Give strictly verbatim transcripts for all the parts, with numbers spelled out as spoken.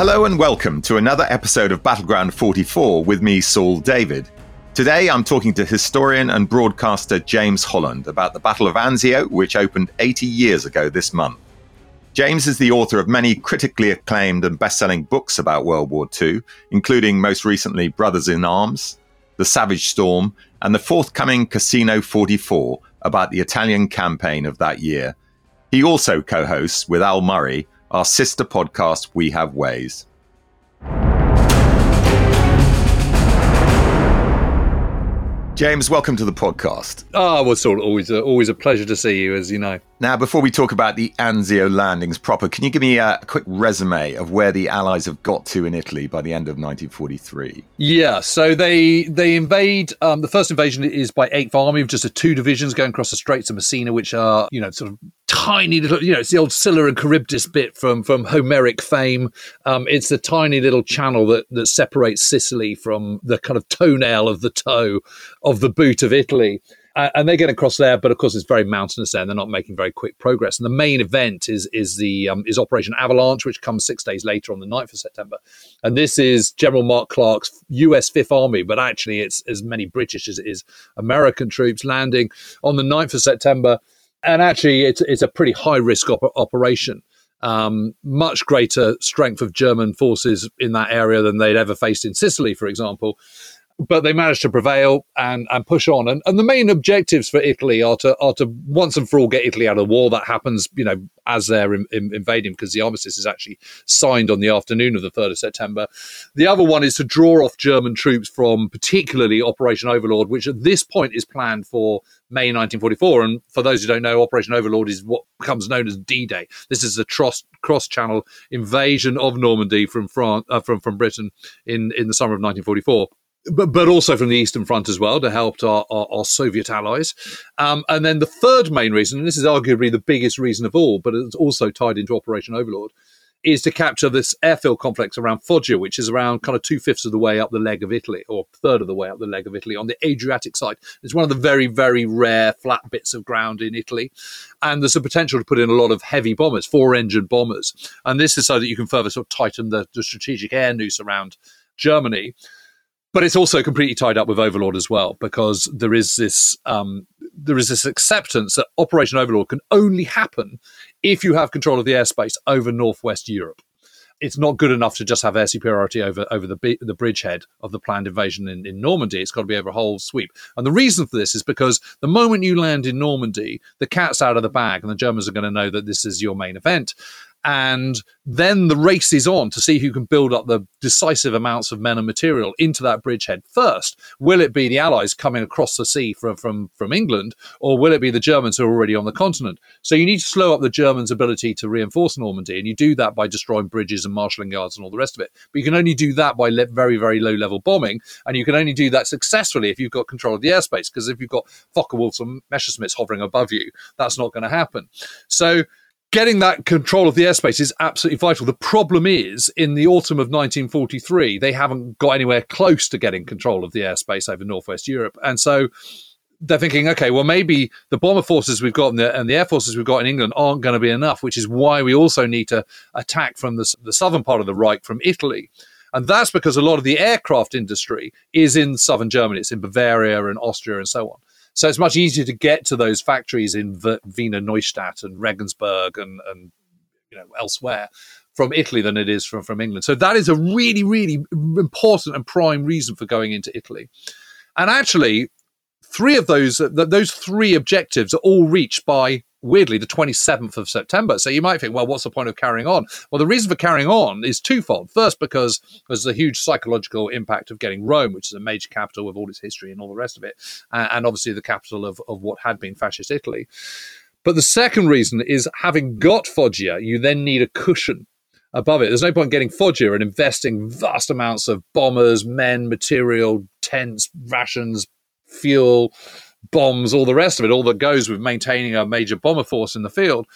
Hello and welcome to another episode of Battleground forty-four with me, Saul David. Today I'm talking to historian and broadcaster James Holland about the Battle of Anzio, which opened eighty years ago this month. James is the author of many critically acclaimed and best-selling books about World War Two, including most recently Brothers in Arms, The Savage Storm, and the forthcoming Casino forty-four about the Italian campaign of that year. He also co-hosts with Al Murray our sister podcast, We Have Ways. James, welcome to the podcast. Ah, oh, well, it's always a, always a pleasure to see you, as you know. Now, before we talk about the Anzio landings proper, can you give me a quick resume of where the Allies have got to in Italy by the end of nineteen forty-three? Yeah, so they they invade. Um, the first invasion is by Eighth Army, just a two divisions going across the Straits of Messina, which are, you know, sort of tiny little, you know, it's the old Scylla and Charybdis bit from from Homeric fame. Um, it's the tiny little channel that, that separates Sicily from the kind of toenail of the toe of the boot of Italy. Uh, and they get across there, but of course it's very mountainous there and they're not making very quick progress. And the main event is is the um, is Operation Avalanche, which comes six days later on the ninth of September. And this is General Mark Clark's U S Fifth Army, but actually it's as many British as it is American troops landing on the ninth of September. And actually, it's it's a pretty high-risk op- operation. Um, much greater strength of German forces in that area than they'd ever faced in Sicily, for example. But they managed to prevail and, and push on. And, and the main objectives for Italy are to are to once and for all get Italy out of the war. That happens, you know, as they're in, in, invading, because the armistice is actually signed on the afternoon of the third of September. The other one is to draw off German troops from particularly Operation Overlord, which at this point is planned for May nineteen forty-four. And for those who don't know, Operation Overlord is what becomes known as D-Day. This is the tros- cross-channel invasion of Normandy from France, uh, from, from Britain in, in the summer of nineteen forty-four. But, but also from the Eastern Front as well to help our, our, our Soviet allies. Um, and then the third main reason, and this is arguably the biggest reason of all, but it's also tied into Operation Overlord, is to capture this airfield complex around Foggia, which is around kind of two-fifths of the way up the leg of Italy, or a third of the way up the leg of Italy on the Adriatic side. It's one of the very, very rare flat bits of ground in Italy. And there's a potential to put in a lot of heavy bombers, four-engine bombers. And this is so that you can further sort of tighten the, the strategic air noose around Germany. But it's also completely tied up with Overlord as well, because there is this um, there is this acceptance that Operation Overlord can only happen if you have control of the airspace over northwest Europe. It's not good enough to just have air superiority over over the the bridgehead of the planned invasion in, in Normandy. It's got to be over a whole sweep. And the reason for this is because the moment you land in Normandy, the cat's out of the bag, and the Germans are going to know that this is your main event. And then the race is on to see who can build up the decisive amounts of men and material into that bridgehead first. Will it be the Allies coming across the sea from, from, from England, or will it be the Germans who are already on the continent? So you need to slow up the Germans' ability to reinforce Normandy, and you do that by destroying bridges and marshalling yards and all the rest of it. But you can only do that by le- very, very low-level bombing, and you can only do that successfully if you've got control of the airspace, because if you've got Focke-Wulfs and Messerschmitts hovering above you, that's not going to happen. So getting that control of the airspace is absolutely vital. The problem is, in the autumn of nineteen forty-three, they haven't got anywhere close to getting control of the airspace over northwest Europe. And so they're thinking, okay, well, maybe the bomber forces we've got and the, and the air forces we've got in England aren't going to be enough, which is why we also need to attack from the, the southern part of the Reich from Italy. And that's because a lot of the aircraft industry is in southern Germany. It's in Bavaria and Austria and so on. So it's much easier to get to those factories in v- Wiener Neustadt and Regensburg and, and you know elsewhere from Italy than it is from, from England. So that is a really, really important and prime reason for going into Italy. And actually, three of those th- those three objectives are all reached by, weirdly, the twenty-seventh of September. So you might think, well, what's the point of carrying on? Well, the reason for carrying on is twofold. First, because there's a huge psychological impact of getting Rome, which is a major capital with all its history and all the rest of it, uh, and obviously the capital of, of what had been fascist Italy. But the second reason is, having got Foggia, you then need a cushion above it. There's no point getting Foggia and investing vast amounts of bombers, men, material, tents, rations, fuel, bombs, all the rest of it, all that goes with maintaining a major bomber force in the field,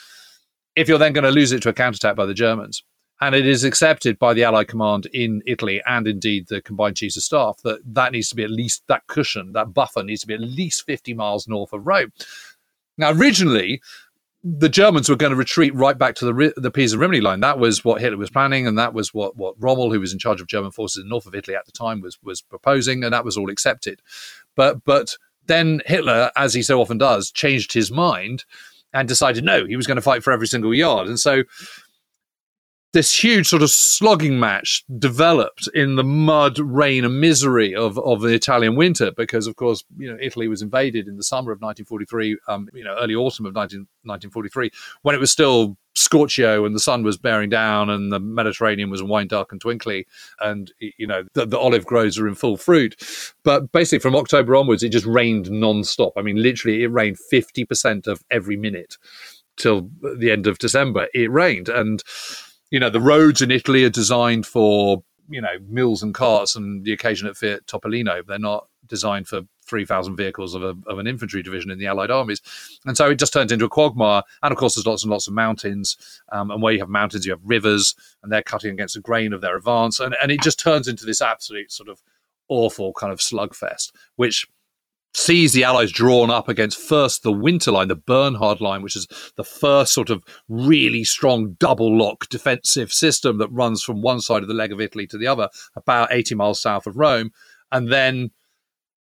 if you're then going to lose it to a counterattack by the Germans. And it is accepted by the Allied command in Italy and indeed the Combined Chiefs of Staff that that needs to be at least, that cushion, that buffer needs to be at least fifty miles north of Rome. Now, originally, the Germans were going to retreat right back to the the Pisa Rimini line. That was what Hitler was planning, and that was what, what Rommel, who was in charge of German forces in the north of Italy at the time, was was proposing, and that was all accepted. But but then Hitler, as he so often does, changed his mind and decided, no, he was going to fight for every single yard. And so this huge sort of slogging match developed in the mud, rain, and misery of, of the Italian winter, because, of course, you know, Italy was invaded in the summer of nineteen forty-three, um, you know, early autumn of nineteen forty-three, when it was still scorchio and the sun was bearing down and the Mediterranean was wine dark and twinkly, and, you know, the, the olive groves are in full fruit. But basically from October onwards, it just rained nonstop. I mean, literally it rained fifty percent of every minute till the end of December. It rained. And, you know, the roads in Italy are designed for, you know, mules and carts and the occasional Fiat Topolino. They're not designed for three thousand vehicles of, a, of an infantry division in the Allied armies. And so it just turns into a quagmire. And, of course, there's lots and lots of mountains. Um, and where you have mountains, you have rivers, and they're cutting against the grain of their advance. And, and it just turns into this absolute sort of awful kind of slugfest, which sees the Allies drawn up against first the winter line, the Bernhard line, which is the first sort of really strong double-lock defensive system that runs from one side of the leg of Italy to the other, about eighty miles south of Rome. And then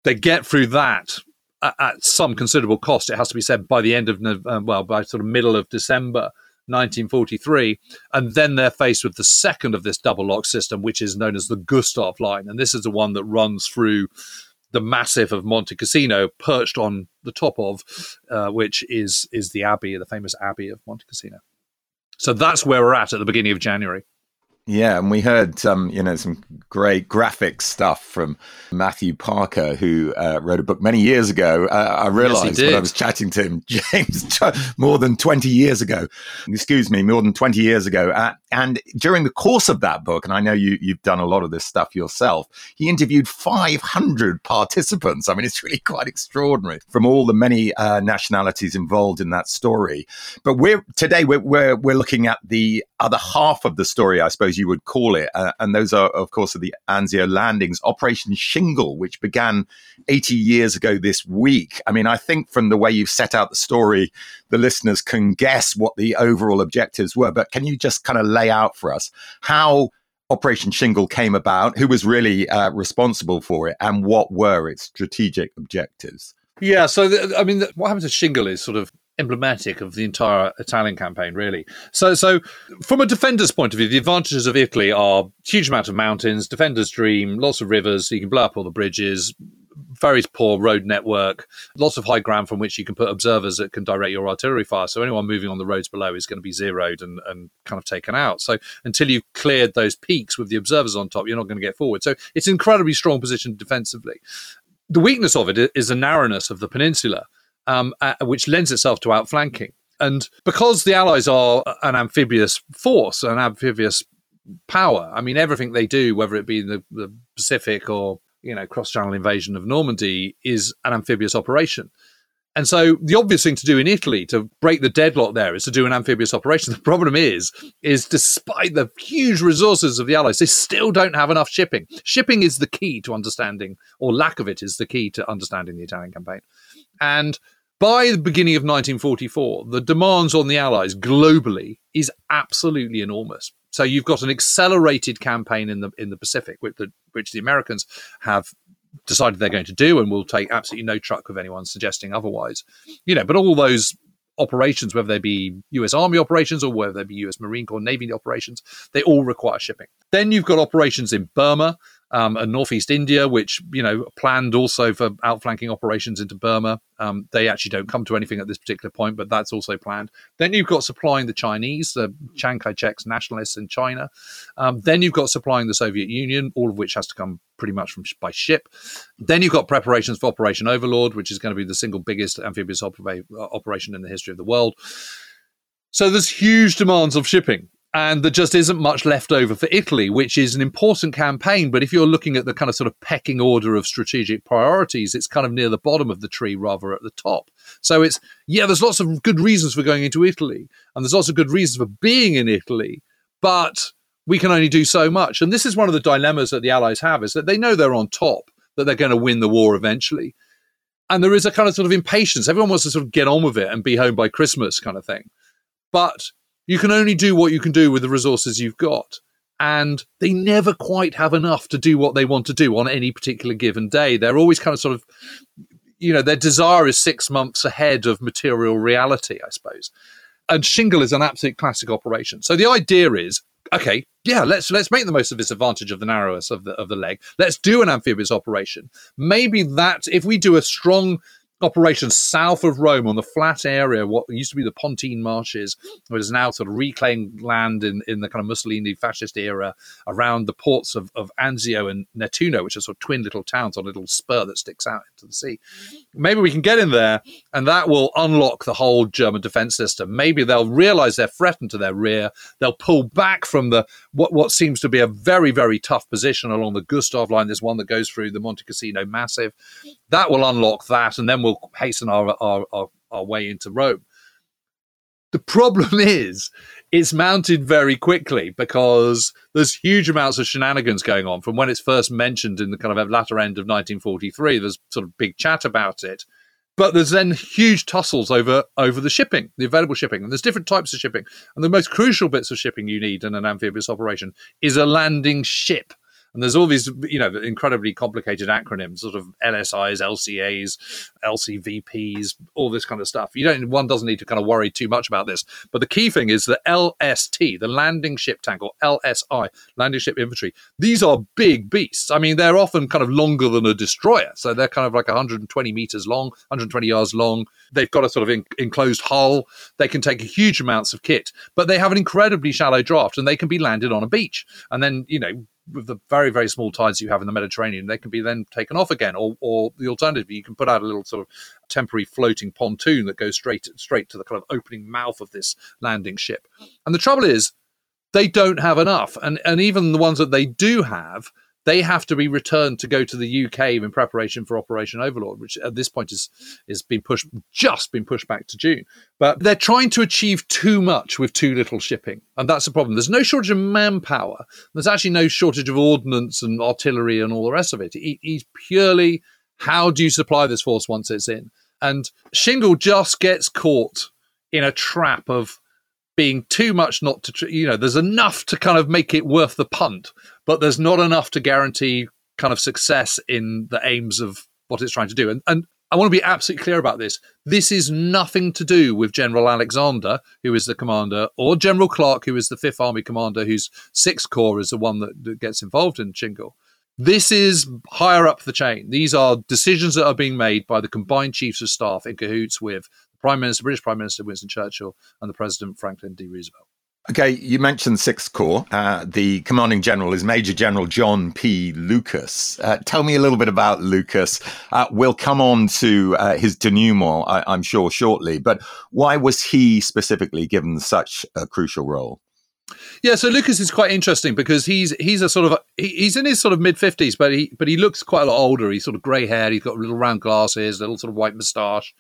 they get through that at, at some considerable cost, it has to be said, by the end of, um, well, by sort of middle of December nineteen forty-three, and then they're faced with the second of this double-lock system, which is known as the Gustav Line. And this is the one that runs through the massif of Monte Cassino, perched on the top of, uh, which is is the abbey, the famous abbey of Monte Cassino. So that's where we're at at the beginning of January. Yeah, and we heard um, you know, some great graphic stuff from Matthew Parker, who uh, wrote a book many years ago. Uh, I realised yes, when I was chatting to him, James, more than twenty years ago. Excuse me, more than twenty years ago. Uh, and during the course of that book, and I know you, you've done a lot of this stuff yourself, he interviewed five hundred participants. I mean, it's really quite extraordinary from all the many uh, nationalities involved in that story. But we're today we're we're, we're looking at the other half of the story, I suppose you would call it. Uh, and those are, of course, the Anzio landings, Operation Shingle, which began eighty years ago this week. I mean, I think from the way you've set out the story, the listeners can guess what the overall objectives were. But can you just kind of lay out for us how Operation Shingle came about, who was really uh, responsible for it, and what were its strategic objectives? Yeah, so, the, I mean, the, what happened to Shingle is sort of emblematic of the entire Italian campaign, really. So, so from a defender's point of view, the advantages of Italy are huge amount of mountains, defender's dream, lots of rivers, so you can blow up all the bridges, very poor road network, lots of high ground from which you can put observers that can direct your artillery fire. So anyone moving on the roads below is going to be zeroed and, and kind of taken out. So until you've cleared those peaks with the observers on top, you're not going to get forward. So it's an incredibly strong position defensively. The weakness of it is the narrowness of the peninsula, Um, uh, which lends itself to outflanking. And because the Allies are an amphibious force, an amphibious power, I mean, everything they do, whether it be in the, the Pacific or, you know, cross-channel invasion of Normandy, is an amphibious operation. And so the obvious thing to do in Italy to break the deadlock there is to do an amphibious operation. The problem is, is despite the huge resources of the Allies, they still don't have enough shipping. Shipping is the key to understanding, or lack of it is the key to understanding the Italian campaign. And by the beginning of nineteen forty-four, the demands on the Allies globally is absolutely enormous. So you've got an accelerated campaign in the in the Pacific, which the, which the Americans have decided they're going to do, and will take absolutely no truck of anyone suggesting otherwise. You know, but all those operations, whether they be U S Army operations or whether they be U S Marine Corps, Navy operations, they all require shipping. Then you've got operations in Burma um, and northeast India, which, you know, planned also for outflanking operations into Burma. Um, they actually don't come to anything at this particular point, but that's also planned. Then you've got supplying the Chinese, the Chiang Kai-shek's nationalists in China. Um, then you've got supplying the Soviet Union, all of which has to come pretty much from by ship. Then you've got preparations for Operation Overlord, which is going to be the single biggest amphibious op- operation in the history of the world. So there's huge demands of shipping. And there just isn't much left over for Italy, which is an important campaign. But if you're looking at the kind of sort of pecking order of strategic priorities, it's kind of near the bottom of the tree rather at the top. So it's, yeah, there's lots of good reasons for going into Italy. And there's lots of good reasons for being in Italy. But we can only do so much. And this is one of the dilemmas that the Allies have, is that they know they're on top, that they're going to win the war eventually. And there is a kind of sort of impatience. Everyone wants to sort of get on with it and be home by Christmas kind of thing. But you can only do what you can do with the resources you've got. And they never quite have enough to do what they want to do on any particular given day. They're always kind of sort of, you know, their desire is six months ahead of material reality, I suppose. And Shingle is an absolute classic operation. So the idea is, okay, yeah, let's let's make the most of this advantage of the narrowness of the of the leg. Let's do an amphibious operation. Maybe that if we do a strong operation south of Rome on the flat area, what used to be the Pontine Marshes, which is now sort of reclaimed land in, in the kind of Mussolini fascist era around the ports of, of Anzio and Nettuno, which are sort of twin little towns on a little spur that sticks out into the sea. Maybe we can get in there and that will unlock the whole German defense system. Maybe they'll realize they're threatened to their rear. They'll pull back from the what, what seems to be a very, very tough position along the Gustav Line. There's one that goes through the Monte Cassino massif. That will unlock that, and then we'll We'll hasten our, our, our, our way into Rome. The problem is it's mounted very quickly because there's huge amounts of shenanigans going on from when it's first mentioned in the kind of latter end of nineteen forty-three. There's sort of big chat about it. But there's then huge tussles over, over the shipping, the available shipping. And there's different types of shipping. And the most crucial bits of shipping you need in an amphibious operation is a landing ship. And there's all these, you know, incredibly complicated acronyms, sort of L S Is, L C As, L C V Ps, all this kind of stuff. You don't, one doesn't need to kind of worry too much about this. But the key thing is the L S T, the landing ship tank, or L S I, landing ship infantry. These are big beasts. I mean, they're often kind of longer than a destroyer. So they're kind of like one hundred twenty meters long, one hundred twenty yards long. They've got a sort of in, enclosed hull. They can take huge amounts of kit, but they have an incredibly shallow draft and they can be landed on a beach. And then, you know, with the very, very small tides you have in the Mediterranean, they can be then taken off again. Or, or the alternative, you can put out a little sort of temporary floating pontoon that goes straight, straight to the kind of opening mouth of this landing ship. And the trouble is they don't have enough. And, and even the ones that they do have, they have to be returned to go to the U K in preparation for Operation Overlord, which at this point is is been pushed, just been pushed back to June. But they're trying to achieve too much with too little shipping, and that's the problem. There's no shortage of manpower. There's actually no shortage of ordnance and artillery and all the rest of it. It is purely how do you supply this force once it's in? And Shingle just gets caught in a trap of being too much not to, you know, there's enough to kind of make it worth the punt, but there's not enough to guarantee kind of success in the aims of what it's trying to do. And, and I want to be absolutely clear about this. This is nothing to do with General Alexander, who is the commander, or General Clark, who is the Fifth Army commander, whose Sixth Corps is the one that, that gets involved in Shingle. This is higher up the chain. These are decisions that are being made by the combined chiefs of staff in cahoots with Prime Minister, British Prime Minister Winston Churchill, and the President Franklin D. Roosevelt. Okay, you mentioned Sixth Corps. Uh, the commanding general is Major General John P. Lucas. Uh, tell me a little bit about Lucas. Uh, we'll come on to uh, his denouement, I- I'm sure, shortly. But why was he specifically given such a crucial role? Yeah, so Lucas is quite interesting because he's he's a sort of he, he's in his sort of mid fifties, but he but he looks quite a lot older. He's sort of grey haired. He's got little round glasses, little sort of white moustache.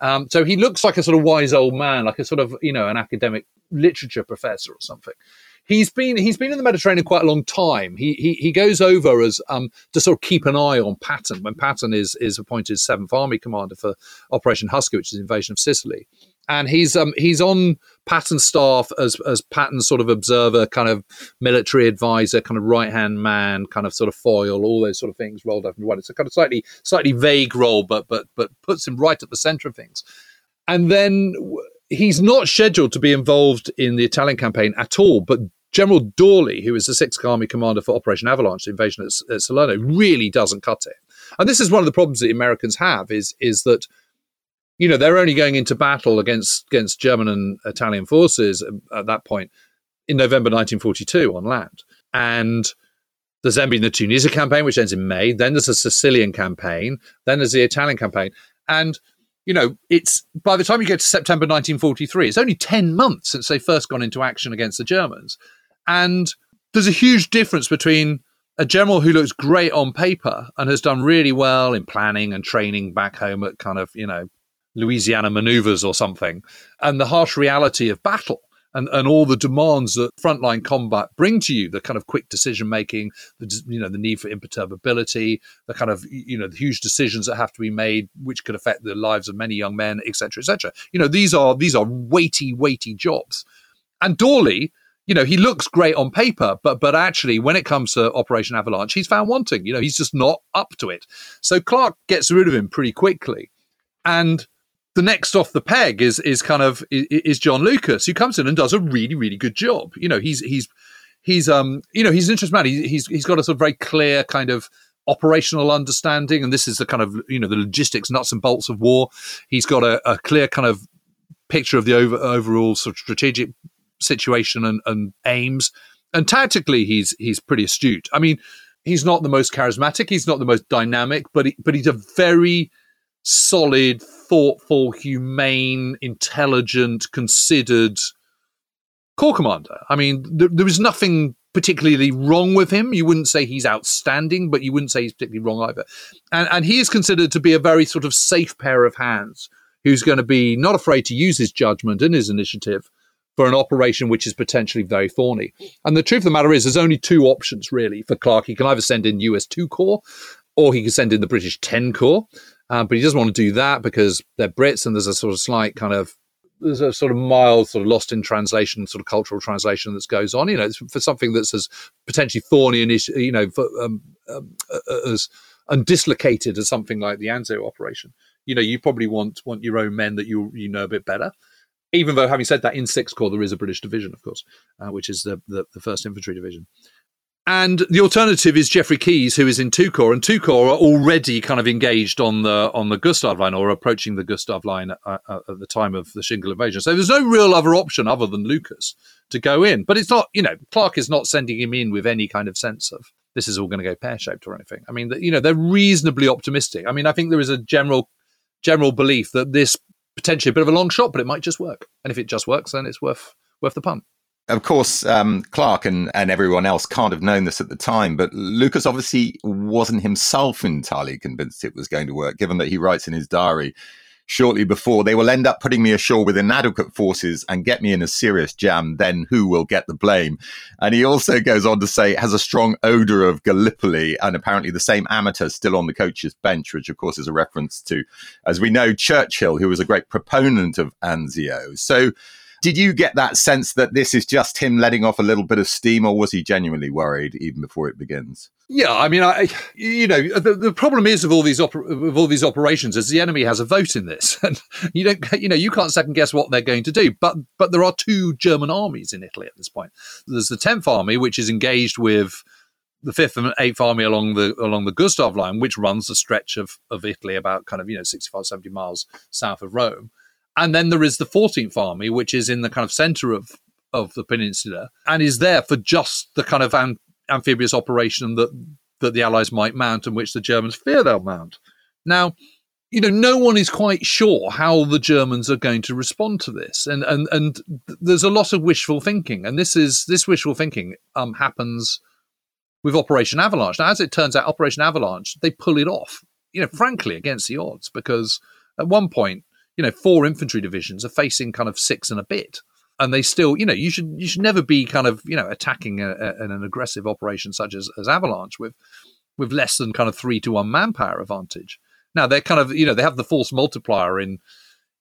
Um, so he looks like a sort of wise old man, like a sort of you know an academic literature professor or something. He's been he's been in the Mediterranean quite a long time. He he he goes over as um to sort of keep an eye on Patton when Patton is is appointed Seventh Army Commander for Operation Husky, which is the invasion of Sicily. And he's um, he's on Patton's staff as as Patton's sort of observer, kind of military advisor, kind of right hand man, kind of sort of foil, all those sort of things rolled up into one. It's a kind of slightly slightly vague role, but but but puts him right at the centre of things. And then he's not scheduled to be involved in the Italian campaign at all, but General Dawley, who is the Sixth Army commander for Operation Avalanche, the invasion at, at Salerno, really doesn't cut it. And this is one of the problems that the Americans have is is that. You know, they're only going into battle against against German and Italian forces at that point in November nineteen forty-two on land. And there's then been the Tunisia campaign, which ends in May. Then there's the Sicilian campaign. Then there's the Italian campaign. And, you know, it's by the time you get to September nineteen forty-three, it's only ten months since they first gone into action against the Germans. And there's a huge difference between a general who looks great on paper and has done really well in planning and training back home at kind of, you know, Louisiana maneuvers or something, and the harsh reality of battle. and, and all the demands that frontline combat bring to you, the kind of quick decision making, the, you know, the need for imperturbability, the kind of, you know, the huge decisions that have to be made, which could affect the lives of many young men, et cetera, et cetera. You know, these are, these are weighty, weighty jobs. And Dawley, you know, he looks great on paper, but but actually, when it comes to Operation Avalanche, he's found wanting. You know, he's just not up to it. So Clark gets rid of him pretty quickly, and the next off the peg is is kind of is John Lucas, who comes in and does a really really good job. You know, he's he's he's um you know he's an interesting man. He's he's, he's got a sort of very clear kind of operational understanding, and this is the kind of, you know, the logistics, nuts and bolts of war. He's got a, a clear kind of picture of the over, overall sort of strategic situation and, and aims, and tactically he's he's pretty astute. I mean, he's not the most charismatic, he's not the most dynamic, but he, but he's a very solid, thoughtful, humane, intelligent, considered corps commander. I mean, there, there was nothing particularly wrong with him. You wouldn't say he's outstanding, but you wouldn't say he's particularly wrong either. And and he is considered to be a very sort of safe pair of hands, who's going to be not afraid to use his judgment and his initiative for an operation which is potentially very thorny. And the truth of the matter is, there's only two options, really, for Clark. He can either send in U S two Corps, or he can send in the British ten Corps. Um, but he doesn't want to do that because they're Brits, and there's a sort of slight kind of, there's a sort of mild sort of lost in translation, sort of cultural translation that goes on. You know, it's for something that's as potentially thorny and, you know, for, um, um, as and dislocated as something like the Anzio operation. You know, you probably want want your own men that you you know a bit better. Even though, having said that, in Sixth Corps, there is a British division, of course, uh, which is the, the, the first Infantry Division. And the alternative is Geoffrey Keyes, who is in Two Corps, and Two Corps are already kind of engaged on the on the Gustav Line, or approaching the Gustav Line at, at, at the time of the Shingle invasion. So there's no real other option other than Lucas to go in. But it's not, you know, Clark is not sending him in with any kind of sense of this is all going to go pear-shaped or anything. I mean, you know, they're reasonably optimistic. I mean, I think there is a general general belief that this potentially a bit of a long shot, but it might just work. And if it just works, then it's worth worth the punt. Of course, um, Clark and, and everyone else can't have known this at the time, but Lucas obviously wasn't himself entirely convinced it was going to work, given that he writes in his diary shortly before, "They will end up putting me ashore with inadequate forces and get me in a serious jam. Then who will get the blame?" And he also goes on to say it has a strong odour of Gallipoli, and apparently the same amateur still on the coach's bench, which of course is a reference to, as we know, Churchill, who was a great proponent of Anzio. So did you get that sense that this is just him letting off a little bit of steam, or was he genuinely worried even before it begins? Yeah, I mean, I, you know, the, the problem is of all these oper- of all these operations is the enemy has a vote in this, and you don't, you know, you can't second guess what they're going to do. But but there are two German armies in Italy at this point. There's the tenth Army, which is engaged with the fifth and eighth Army along the along the Gustav Line, which runs the stretch of of Italy about kind of, you know, sixty-five, seventy miles south of Rome. And then there is the fourteenth Army, which is in the kind of center of, of the peninsula and is there for just the kind of am- amphibious operation that, that the Allies might mount and which the Germans fear they'll mount. Now, you know, no one is quite sure how the Germans are going to respond to this. And and, and there's a lot of wishful thinking. And this is this wishful thinking um, happens with Operation Avalanche. Now, as it turns out, Operation Avalanche, they pull it off, you know, frankly, against the odds, because at one point, you know, four infantry divisions are facing kind of six and a bit, and they still, you know, you should you should never be kind of, you know, attacking a, a, an aggressive operation such as, as Avalanche with with less than kind of three to one manpower advantage. Now they're kind of, you know, they have the force multiplier in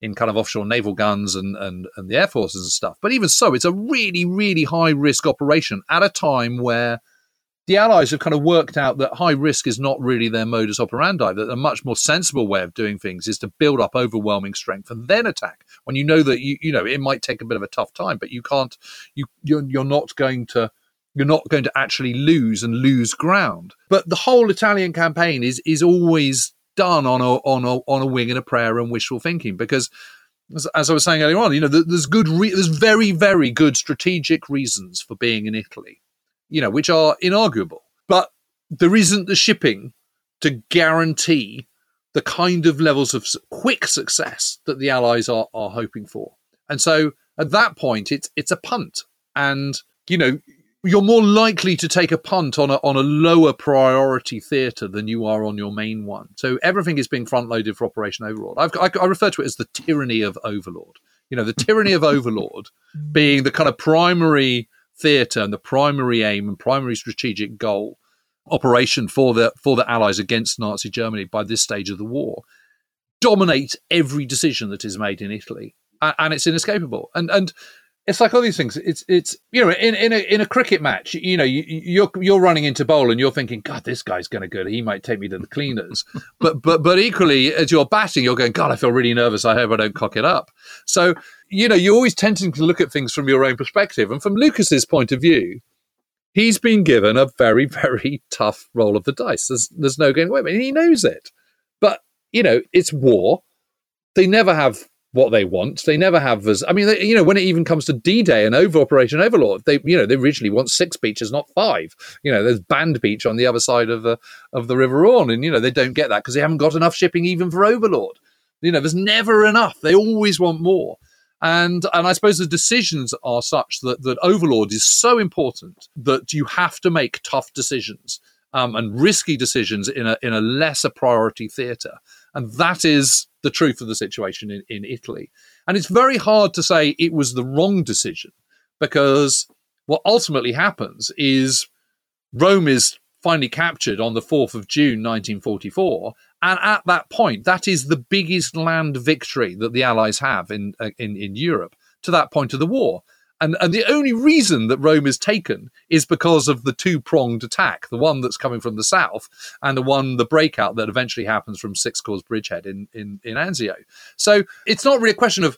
in kind of offshore naval guns and and, and the air forces and stuff, but even so, it's a really really high risk operation at a time where the Allies have kind of worked out that high risk is not really their modus operandi, that a much more sensible way of doing things is to build up overwhelming strength and then attack when you know that, you you know, it might take a bit of a tough time, but you can't, you, you're, you're not going to, you're not going to actually lose and lose ground. But the whole Italian campaign is, is always done on a, on a, on a wing and a prayer and wishful thinking, because as, as I was saying earlier on, you know, there's good, re- there's very, very good strategic reasons for being in Italy, you know, which are inarguable, but there isn't the shipping to guarantee the kind of levels of quick success that the Allies are, are hoping for. And so at that point, it's it's a punt. And, you know, you're more likely to take a punt on a, on a lower priority theatre than you are on your main one. So everything is being front-loaded for Operation Overlord. I've, I, I refer to it as the tyranny of Overlord. You know, the tyranny of Overlord being the kind of primary theatre and the primary aim and primary strategic goal operation for the for the Allies against Nazi Germany by this stage of the war dominates every decision that is made in Italy, and, and it's inescapable. And and it's like all these things. It's it's you know in in a, in a cricket match, you know, you, you're you're running into bowl and you're thinking, God, this guy's going to go. He might take me to the cleaners. but but but equally, as you're batting, you're going, God, I feel really nervous. I hope I don't cock it up. So you know, you're always tending to look at things from your own perspective, and from Lucas's point of view, he's been given a very, very tough roll of the dice. There's, there's no going away. I mean, he knows it. But, you know, it's war. They never have what they want. They never have, as, I mean, they, you know, when it even comes to D-Day and over Operation Overlord, they, you know, they originally want six beaches, not five. You know, there's Band Beach on the other side of the, of the River Orne. And, you know, they don't get that because they haven't got enough shipping even for Overlord. You know, there's never enough. They always want more. And and I suppose the decisions are such that, that Overlord is so important that you have to make tough decisions um, and risky decisions in a in a lesser priority theatre. And that is the truth of the situation in, in Italy. And it's very hard to say it was the wrong decision, because what ultimately happens is Rome is finally captured on the fourth of June nineteen forty-four. And at that point, that is the biggest land victory that the Allies have in uh, in, in Europe to that point of the war. And, and the only reason that Rome is taken is because of the two-pronged attack, the one that's coming from the south and the one, the breakout that eventually happens from Sixth Corps Bridgehead in, in, in Anzio. So it's not really a question of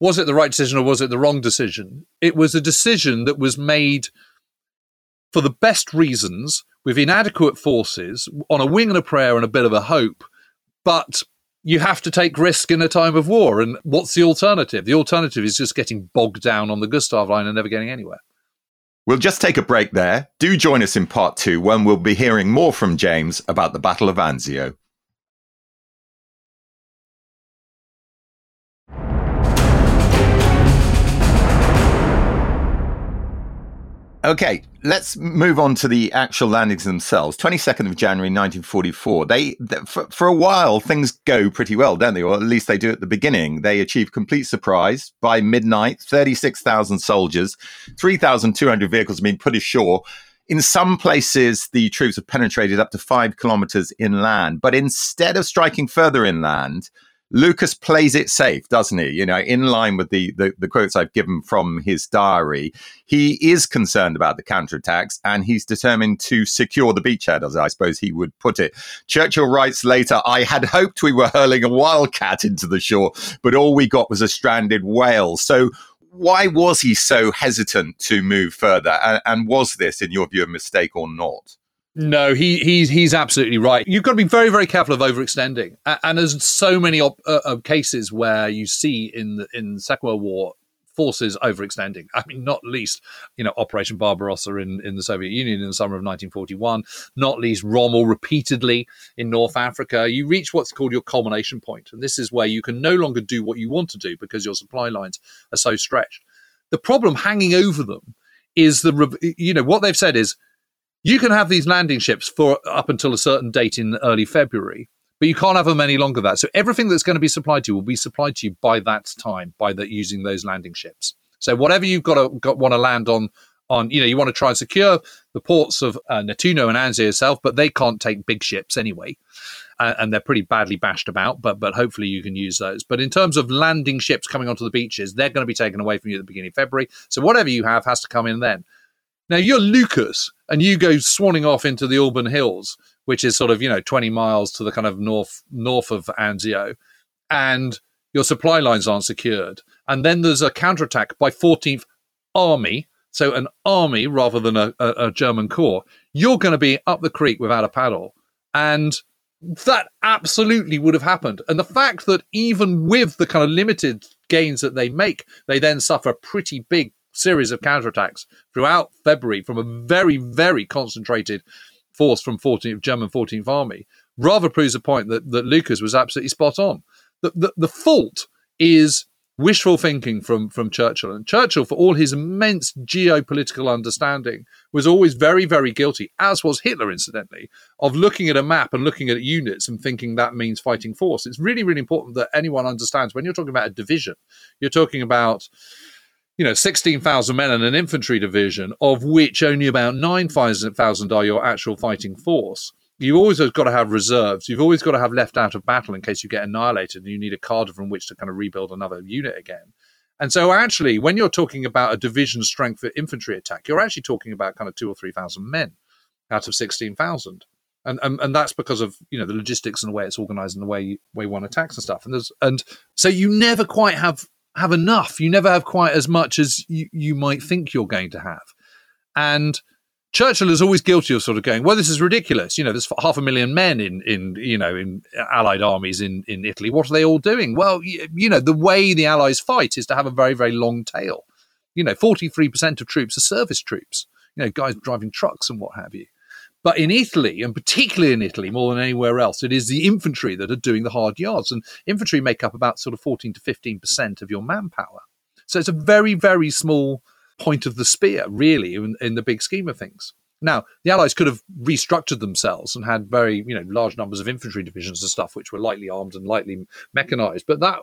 was it the right decision or was it the wrong decision? It was a decision that was made for the best reasons, with inadequate forces, on a wing and a prayer and a bit of a hope, but you have to take risk in a time of war. And what's the alternative? The alternative is just getting bogged down on the Gustav Line and never getting anywhere. We'll just take a break there. Do join us in part two, when we'll be hearing more from James about the Battle of Anzio. Okay, let's move on to the actual landings themselves. twenty-second of January nineteen forty-four. They, they for, for a while, things go pretty well, don't they? Or at least they do at the beginning. They achieve complete surprise. By midnight, thirty-six thousand soldiers, three thousand two hundred vehicles have been put ashore. In some places, the troops have penetrated up to five kilometers inland. But instead of striking further inland, Lucas plays it safe, doesn't he? You know, in line with the, the, the quotes I've given from his diary, he is concerned about the counterattacks and he's determined to secure the beachhead, as I suppose he would put it. Churchill writes later, I had hoped we were hurling a wildcat into the shore, but all we got was a stranded whale. So why was he so hesitant to move further? And, and was this, in your view, a mistake or not? No, he, he's he's absolutely right. You've got to be very, very careful of overextending. And there's so many op- uh, cases where you see in the, in the Second World War forces overextending. I mean, not least, you know, Operation Barbarossa in, in the Soviet Union in the summer of nineteen forty-one, not least Rommel repeatedly in North Africa. You reach what's called your culmination point. And this is where you can no longer do what you want to do because your supply lines are so stretched. The problem hanging over them is the, you know, what they've said is, you can have these landing ships for up until a certain date in early February, but you can't have them any longer than that. So everything that's going to be supplied to you will be supplied to you by that time, by the, using those landing ships. So whatever you've got to got, want to land on, on, you know, you want to try and secure the ports of uh, Nettuno and Anzio itself, but they can't take big ships anyway, uh, and they're pretty badly bashed about. But but hopefully you can use those. But in terms of landing ships coming onto the beaches, they're going to be taken away from you at the beginning of February. So whatever you have has to come in then. Now, you're Lucas, and you go swanning off into the Alban Hills, which is sort of, you know, twenty miles to the kind of north north of Anzio, and your supply lines aren't secured. And then there's a counterattack by fourteenth Army, so an army rather than a, a, a German corps. You're going to be up the creek without a paddle. And that absolutely would have happened. And the fact that even with the kind of limited gains that they make, they then suffer pretty big series of counterattacks throughout February from a very, very concentrated force from fourteenth German fourteenth Army rather proves the point that, that Lucas was absolutely spot on. The, the, the fault is wishful thinking from, from Churchill. And Churchill, for all his immense geopolitical understanding, was always very, very guilty, as was Hitler, incidentally, of looking at a map and looking at units and thinking that means fighting force. It's really, really important that anyone understands when you're talking about a division, you're talking about, you know, sixteen thousand men in an infantry division, of which only about nine thousand are your actual fighting force. You've always got to have reserves. You've always got to have left out of battle in case you get annihilated and you need a cadre from which to kind of rebuild another unit again. And so actually, when you're talking about a division strength for infantry attack, you're actually talking about kind of two or three thousand men out of sixteen thousand. And, and and that's because of, you know, the logistics and the way it's organized and the way way one attacks and stuff. And there's and so you never quite have, have enough. You never have quite as much as you, you might think you're going to have. And Churchill is always guilty of sort of going, well, this is ridiculous. You know, there's half a million men in, in you know, in Allied armies in, in Italy. What are they all doing? Well, you, you know, the way the Allies fight is to have a very, very long tail. You know, forty-three percent of troops are service troops, you know, guys driving trucks and what have you. But in Italy, and particularly in Italy more than anywhere else, it is the infantry that are doing the hard yards. And infantry make up about sort of fourteen to fifteen percent of your manpower. So it's a very, very small point of the spear, really, in, in the big scheme of things. Now, the Allies could have restructured themselves and had very, you know, large numbers of infantry divisions and stuff, which were lightly armed and lightly mechanized. But that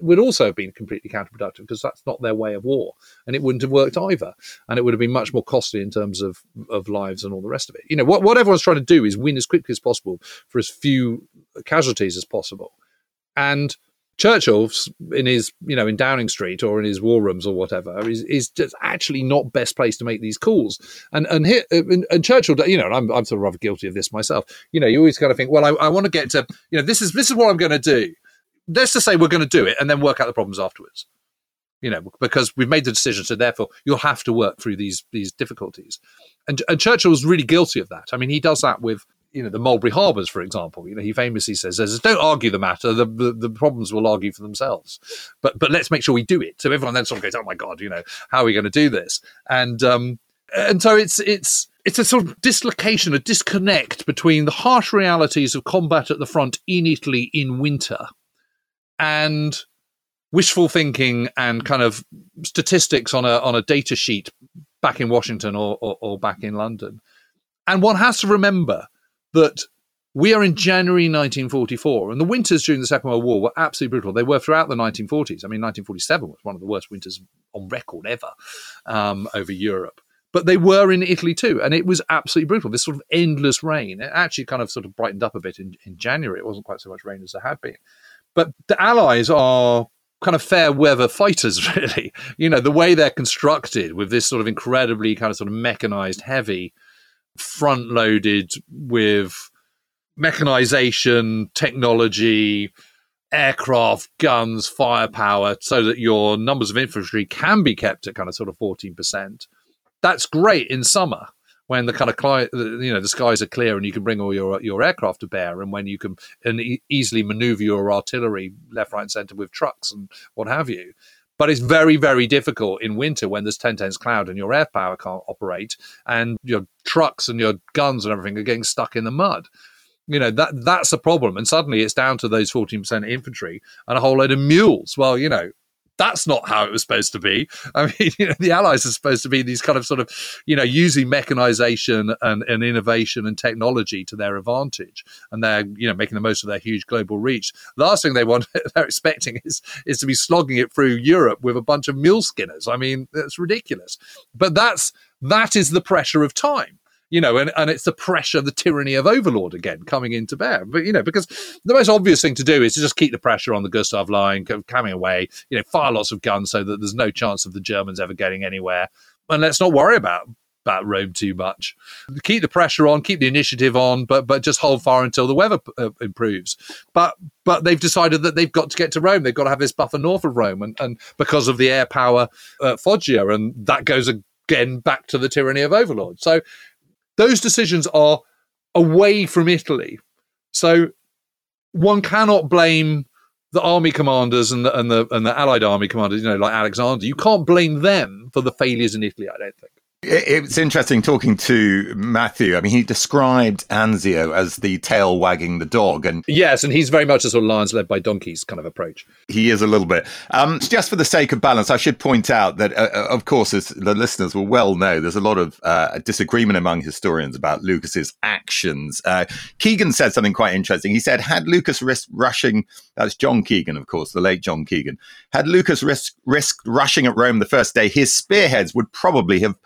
would also have been completely counterproductive because that's not their way of war. And it wouldn't have worked either. And it would have been much more costly in terms of, of lives and all the rest of it. You know, what, what everyone's trying to do is win as quickly as possible for as few casualties as possible. And Churchill, in his, you know, in Downing Street or in his war rooms or whatever, is, is just actually not best place to make these calls. And and here, and, and Churchill, you know, and I'm I'm sort of rather guilty of this myself. You know, you always kind of think, well, I, I want to get to, you know, this is this is what I'm going to do. Let's just say we're going to do it and then work out the problems afterwards. You know, because we've made the decision, so therefore you'll have to work through these these difficulties. And and Churchill was really guilty of that. I mean, he does that with, you know, the Mulberry Harbours, for example. You know, he famously says, says don't argue the matter, the, the the problems will argue for themselves, but but let's make sure we do it. So everyone then sort of goes, oh my god, you know, how are we going to do this? And um and so it's it's it's a sort of dislocation, a disconnect between the harsh realities of combat at the front in Italy in winter and wishful thinking and kind of statistics on a on a data sheet back in Washington or or, or back in London. And one has to remember that we are in January nineteen forty-four, and the winters during the Second World War were absolutely brutal. They were throughout the nineteen forties. I mean, nineteen forty-seven was one of the worst winters on record ever um, over Europe. But they were in Italy too, and it was absolutely brutal, this sort of endless rain. It actually kind of sort of brightened up a bit in, in January. It wasn't quite so much rain as there had been. But the Allies are kind of fair weather fighters, really. You know, the way they're constructed with this sort of incredibly kind of sort of mechanized heavy front-loaded with mechanization, technology, aircraft, guns, firepower, so that your numbers of infantry can be kept at kind of sort of fourteen percent. That's great in summer when the kind of cli- you know the skies are clear and you can bring all your your aircraft to bear, and when you can and e- easily maneuver your artillery left, right, and center with trucks and what have you. But it's very, very difficult in winter when there's ten ten's cloud and your air power can't operate and your trucks and your guns and everything are getting stuck in the mud. You know, that that's a problem. And suddenly it's down to those fourteen percent infantry and a whole load of mules. Well, you know, that's not how it was supposed to be. I mean, you know, the Allies are supposed to be these kind of sort of, you know, using mechanization and, and innovation and technology to their advantage. And they're, you know, making the most of their huge global reach. Last thing they want, they're expecting is, is to be slogging it through Europe with a bunch of mule skinners. I mean, that's ridiculous. But that's, that is the pressure of time. You know, and, and it's the pressure, the tyranny of Overlord again coming into bear. But, you know, because the most obvious thing to do is to just keep the pressure on the Gustav Line coming away, you know, fire lots of guns so that there's no chance of the Germans ever getting anywhere. And let's not worry about, about Rome too much. Keep the pressure on, keep the initiative on, but but just hold fire until the weather uh, improves. But but they've decided that they've got to get to Rome. They've got to have this buffer north of Rome. And, and because of the air power uh, Foggia, and that goes again back to the tyranny of Overlord. So those decisions are away from Italy. So one cannot blame the army commanders and the, and the and the Allied army commanders, you know, like Alexander. You can't blame them for the failures in Italy, I don't think. It's interesting talking to Matthew. I mean, he described Anzio as the tail wagging the dog. And yes, and he's very much a sort of lions led by donkeys kind of approach. He is a little bit. Um, just for the sake of balance, I should point out that, uh, of course, as the listeners will well know, there's a lot of uh, disagreement among historians about Lucas's actions. Uh, Keegan said something quite interesting. He said, had Lucas risked rushing, that's John Keegan, of course, the late John Keegan, had Lucas risk, risked rushing at Rome the first day, his spearheads would probably have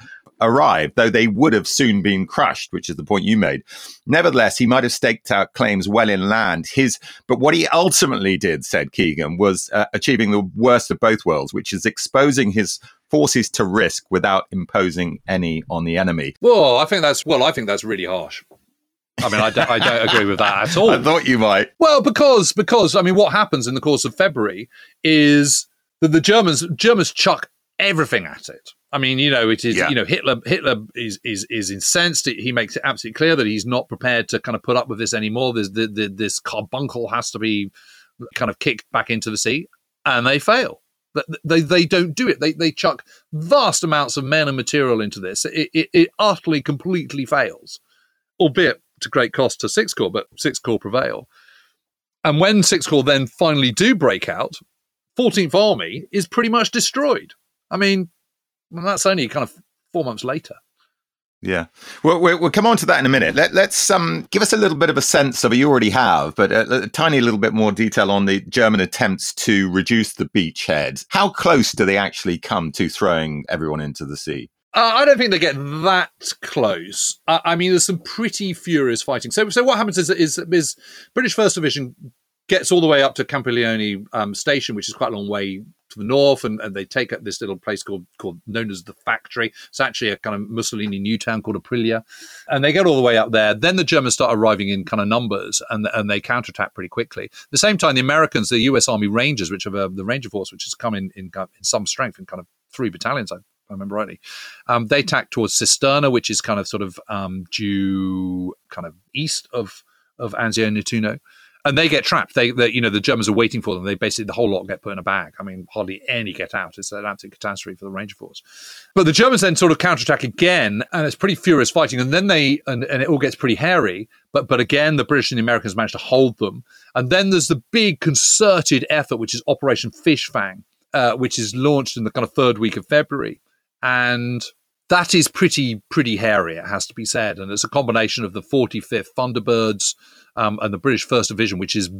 arrived, though they would have soon been crushed, which is the point you made. Nevertheless, he might have staked out claims well inland. His, but what he ultimately did, said Keegan, was uh, achieving the worst of both worlds, which is exposing his forces to risk without imposing any on the enemy. Well, I think that's well, I think that's really harsh. I mean, I, d- I don't agree with that at all. I thought you might. Well, because because I mean, what happens in the course of February is that the Germans Germans chuck everything at it. I mean, you know, it is. Yeah. You know, Hitler. Hitler is is is incensed. He makes it absolutely clear that he's not prepared to kind of put up with this anymore. This the, the, this carbuncle has to be kind of kicked back into the sea, and they fail. They they don't do it. They they chuck vast amounts of men and material into this. It it, it utterly, completely fails, albeit to great cost to Sixth Corps. But Sixth Corps prevail, and when Sixth Corps then finally do break out, fourteenth Army is pretty much destroyed. I mean. Well, that's only kind of four months later. Yeah. Well, we'll, we'll come on to that in a minute. Let, let's um, give us a little bit of a sense of, you already have, but a, a tiny little bit more detail on the German attempts to reduce the beachhead. How close do they actually come to throwing everyone into the sea? Uh, I don't think they get that close. I, I mean, there's some pretty furious fighting. So so what happens is, is, is British first Division gets all the way up to Campiglione um, Station, which is quite a long way to the north, and, and they take up this little place called called known as the Factory. It's actually a kind of Mussolini new town called Aprilia, and they get all the way up there. Then the Germans start arriving in kind of numbers, and and they counterattack pretty quickly. At the same time, the Americans, the U S Army Rangers, which have uh, the Ranger Force, which has come in, in in some strength in kind of three battalions, I, I remember rightly, um, they attack towards Cisterna, which is kind of sort of um, due kind of east of of Anzio and Nettuno. And they get trapped. They, they, you know, the Germans are waiting for them. They basically, the whole lot get put in a bag. I mean, hardly any get out. It's an absolute catastrophe for the Ranger Force. But the Germans then sort of counterattack again, and it's pretty furious fighting. And then they, and, and it all gets pretty hairy. But but again, the British and the Americans manage to hold them. And then there's the big concerted effort, which is Operation Fishfang, uh, which is launched in the kind of third week of February. And that is pretty, pretty hairy, it has to be said. And it's a combination of the forty-fifth Thunderbirds um, and the British first Division, which is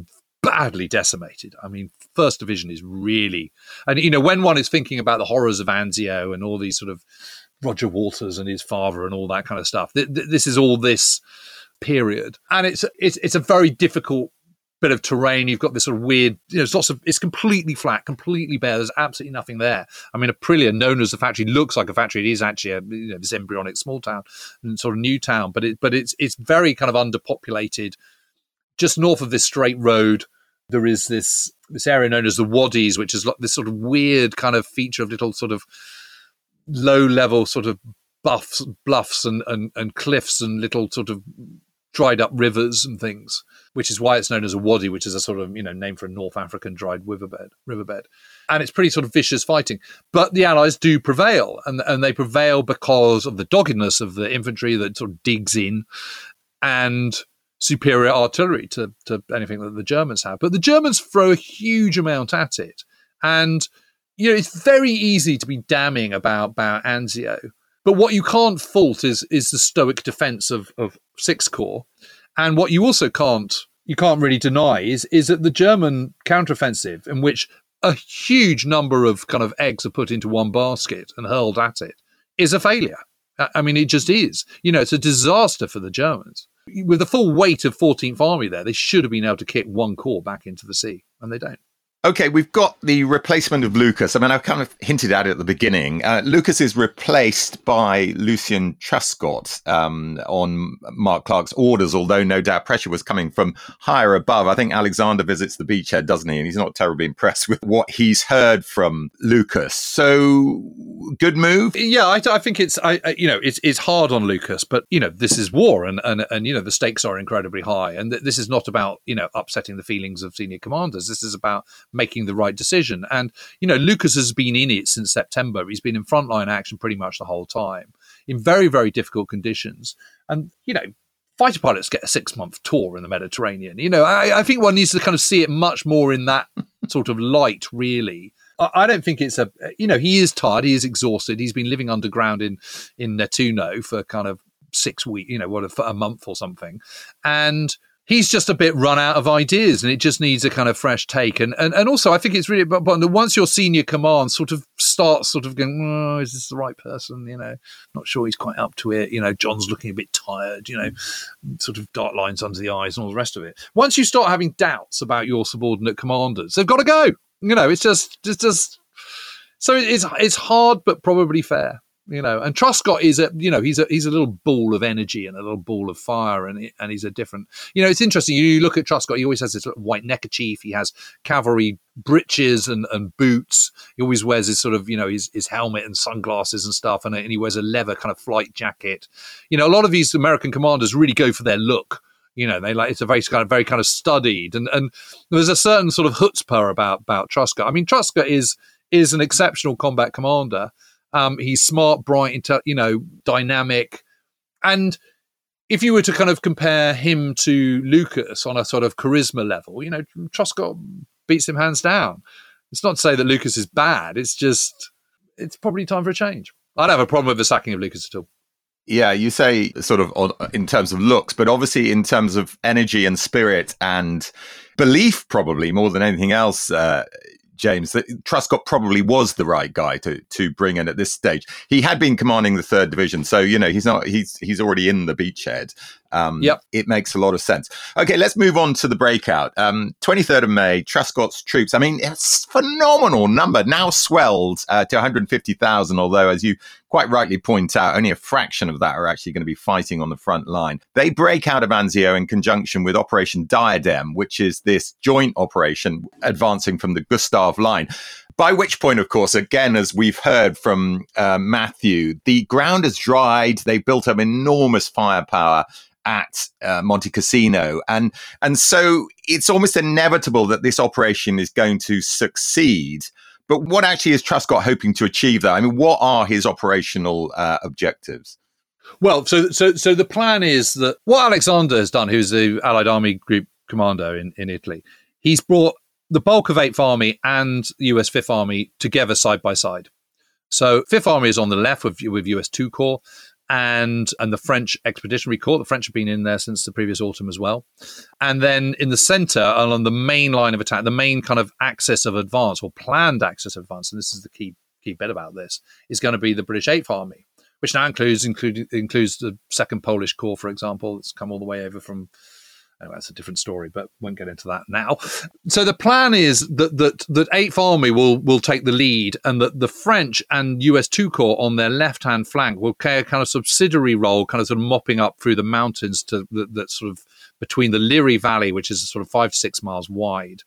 badly decimated. I mean, first Division is really... And, you know, when one is thinking about the horrors of Anzio and all these sort of Roger Waters and his father and all that kind of stuff, th- th- this is all this period. And it's, it's it's a very difficult bit of terrain. You've got this sort of weird... You know, it's, lots of, it's completely flat, completely bare. There's absolutely nothing there. I mean, Aprilia, known as the Factory, looks like a factory. It is actually a, you know, this embryonic small town, sort of new town, but it but it's it's very kind of underpopulated. Just north of this straight road, there is this this area known as the Waddies, which is this sort of weird kind of feature of little sort of low-level sort of buffs, bluffs and, and, and cliffs and little sort of dried up rivers and things, which is why it's known as a waddy, which is a sort of, you know, name for a North African dried riverbed. riverbed. And it's pretty sort of vicious fighting. But the Allies do prevail, and, and they prevail because of the doggedness of the infantry that sort of digs in and superior artillery to, to anything that the Germans have. But the Germans throw a huge amount at it. And, you know, it's very easy to be damning about, about Anzio. But what you can't fault is is the stoic defence of, of Sixth Corps, and what you also can't you can't really deny is is that the German counteroffensive, in which a huge number of kind of eggs are put into one basket and hurled at it, is a failure. I mean, it just is. You know, it's a disaster for the Germans. With the full weight of fourteenth Army there, they should have been able to kick one corps back into the sea, and they don't. Okay, we've got the replacement of Lucas. I mean, I've kind of hinted at it at the beginning. Uh, Lucas is replaced by Lucien Truscott um, on Mark Clark's orders, although no doubt pressure was coming from higher above. I think Alexander visits the beachhead, doesn't he? And he's not terribly impressed with what he's heard from Lucas. So, good move? Yeah, I, I think it's, I, I, you know, it's, it's hard on Lucas, but, you know, this is war and, and, and you know, the stakes are incredibly high. And th- this is not about, you know, upsetting the feelings of senior commanders. This is about making the right decision. And, you know, Lucas has been in it since September. He's been in frontline action pretty much the whole time. in very, very difficult conditions. And, you know, fighter pilots get a six-month tour in the Mediterranean. You know, I, I think one needs to kind of see it much more in that sort of light, really. I, I don't think it's a, you know, he is tired, he is exhausted. He's been living underground in, in Nettuno for kind of six weeks, you know, what, for a month or something. And he's just a bit run out of ideas, and it just needs a kind of fresh take. And and, and also, I think it's really important that once your senior command sort of starts sort of going, oh, is this the right person? You know, not sure he's quite up to it. You know, John's looking a bit tired, you know, sort of dark lines under the eyes and all the rest of it. Once you start having doubts about your subordinate commanders, they've got to go. You know, it's just, it's just, so it's it's hard, but probably fair. You know, and Truscott is a, you know, he's a he's a little ball of energy and a little ball of fire, and and he's a different, you know, it's interesting. You look at Truscott, he always has this white neckerchief, he has cavalry breeches and, and boots. He always wears his sort of, you know, his, his helmet and sunglasses and stuff, and, and he wears a leather kind of flight jacket. You know, a lot of these American commanders really go for their look. You know, they like, it's a very kind of very kind of studied, and and there's a certain sort of chutzpah about about Truscott. I mean, Truscott is is an exceptional combat commander. Um, he's smart, bright, intel- you know, dynamic. And if you were to kind of compare him to Lucas on a sort of charisma level, you know, Truscott beats him hands down. It's not to say that Lucas is bad. It's just, it's probably time for a change. I don't have a problem with the sacking of Lucas at all. Yeah, you say sort of in terms of looks, but obviously in terms of energy and spirit and belief, probably more than anything else, uh, James, that Truscott probably was the right guy to to bring in at this stage. He had been commanding the third division, so you know he's not he's he's already in the beachhead. Um, yep. It makes a lot of sense. Okay, let's move on to the breakout. Um, twenty-third of May, Truscott's troops, I mean, it's a phenomenal number, now swelled uh, to one hundred fifty thousand, although, as you quite rightly point out, only a fraction of that are actually going to be fighting on the front line. They break out of Anzio in conjunction with Operation Diadem, which is this joint operation advancing from the Gustav Line. By which point, of course, again, as we've heard from uh, Matthew, the ground has dried. They built up enormous firepower at uh, Monte Cassino. And and so it's almost inevitable that this operation is going to succeed. But what actually is Truscott hoping to achieve there? I mean, what are his operational uh, objectives? Well, so so so the plan is that what Alexander has done, who's the Allied Army Group Commando in, in Italy, he's brought the bulk of Eighth Army and the U S Fifth Army together side by side. So Fifth Army is on the left with, with U S Two Corps, and and the French Expeditionary Corps. The French have been in there since the previous autumn as well. And then in the centre, along the main line of attack, the main kind of axis of advance or planned axis of advance, and this is the key key bit about this, is going to be the British Eighth Army, which now includes include, includes the Second Polish Corps, for example. It's come all the way over from... Anyway, that's a different story, but won't get into that now. So the plan is that that that Eighth Army will will take the lead, and that the French and U S Two Corps on their left hand flank will play a kind of subsidiary role, kind of sort of mopping up through the mountains to that, that sort of between the Liri Valley, which is sort of five to six miles wide,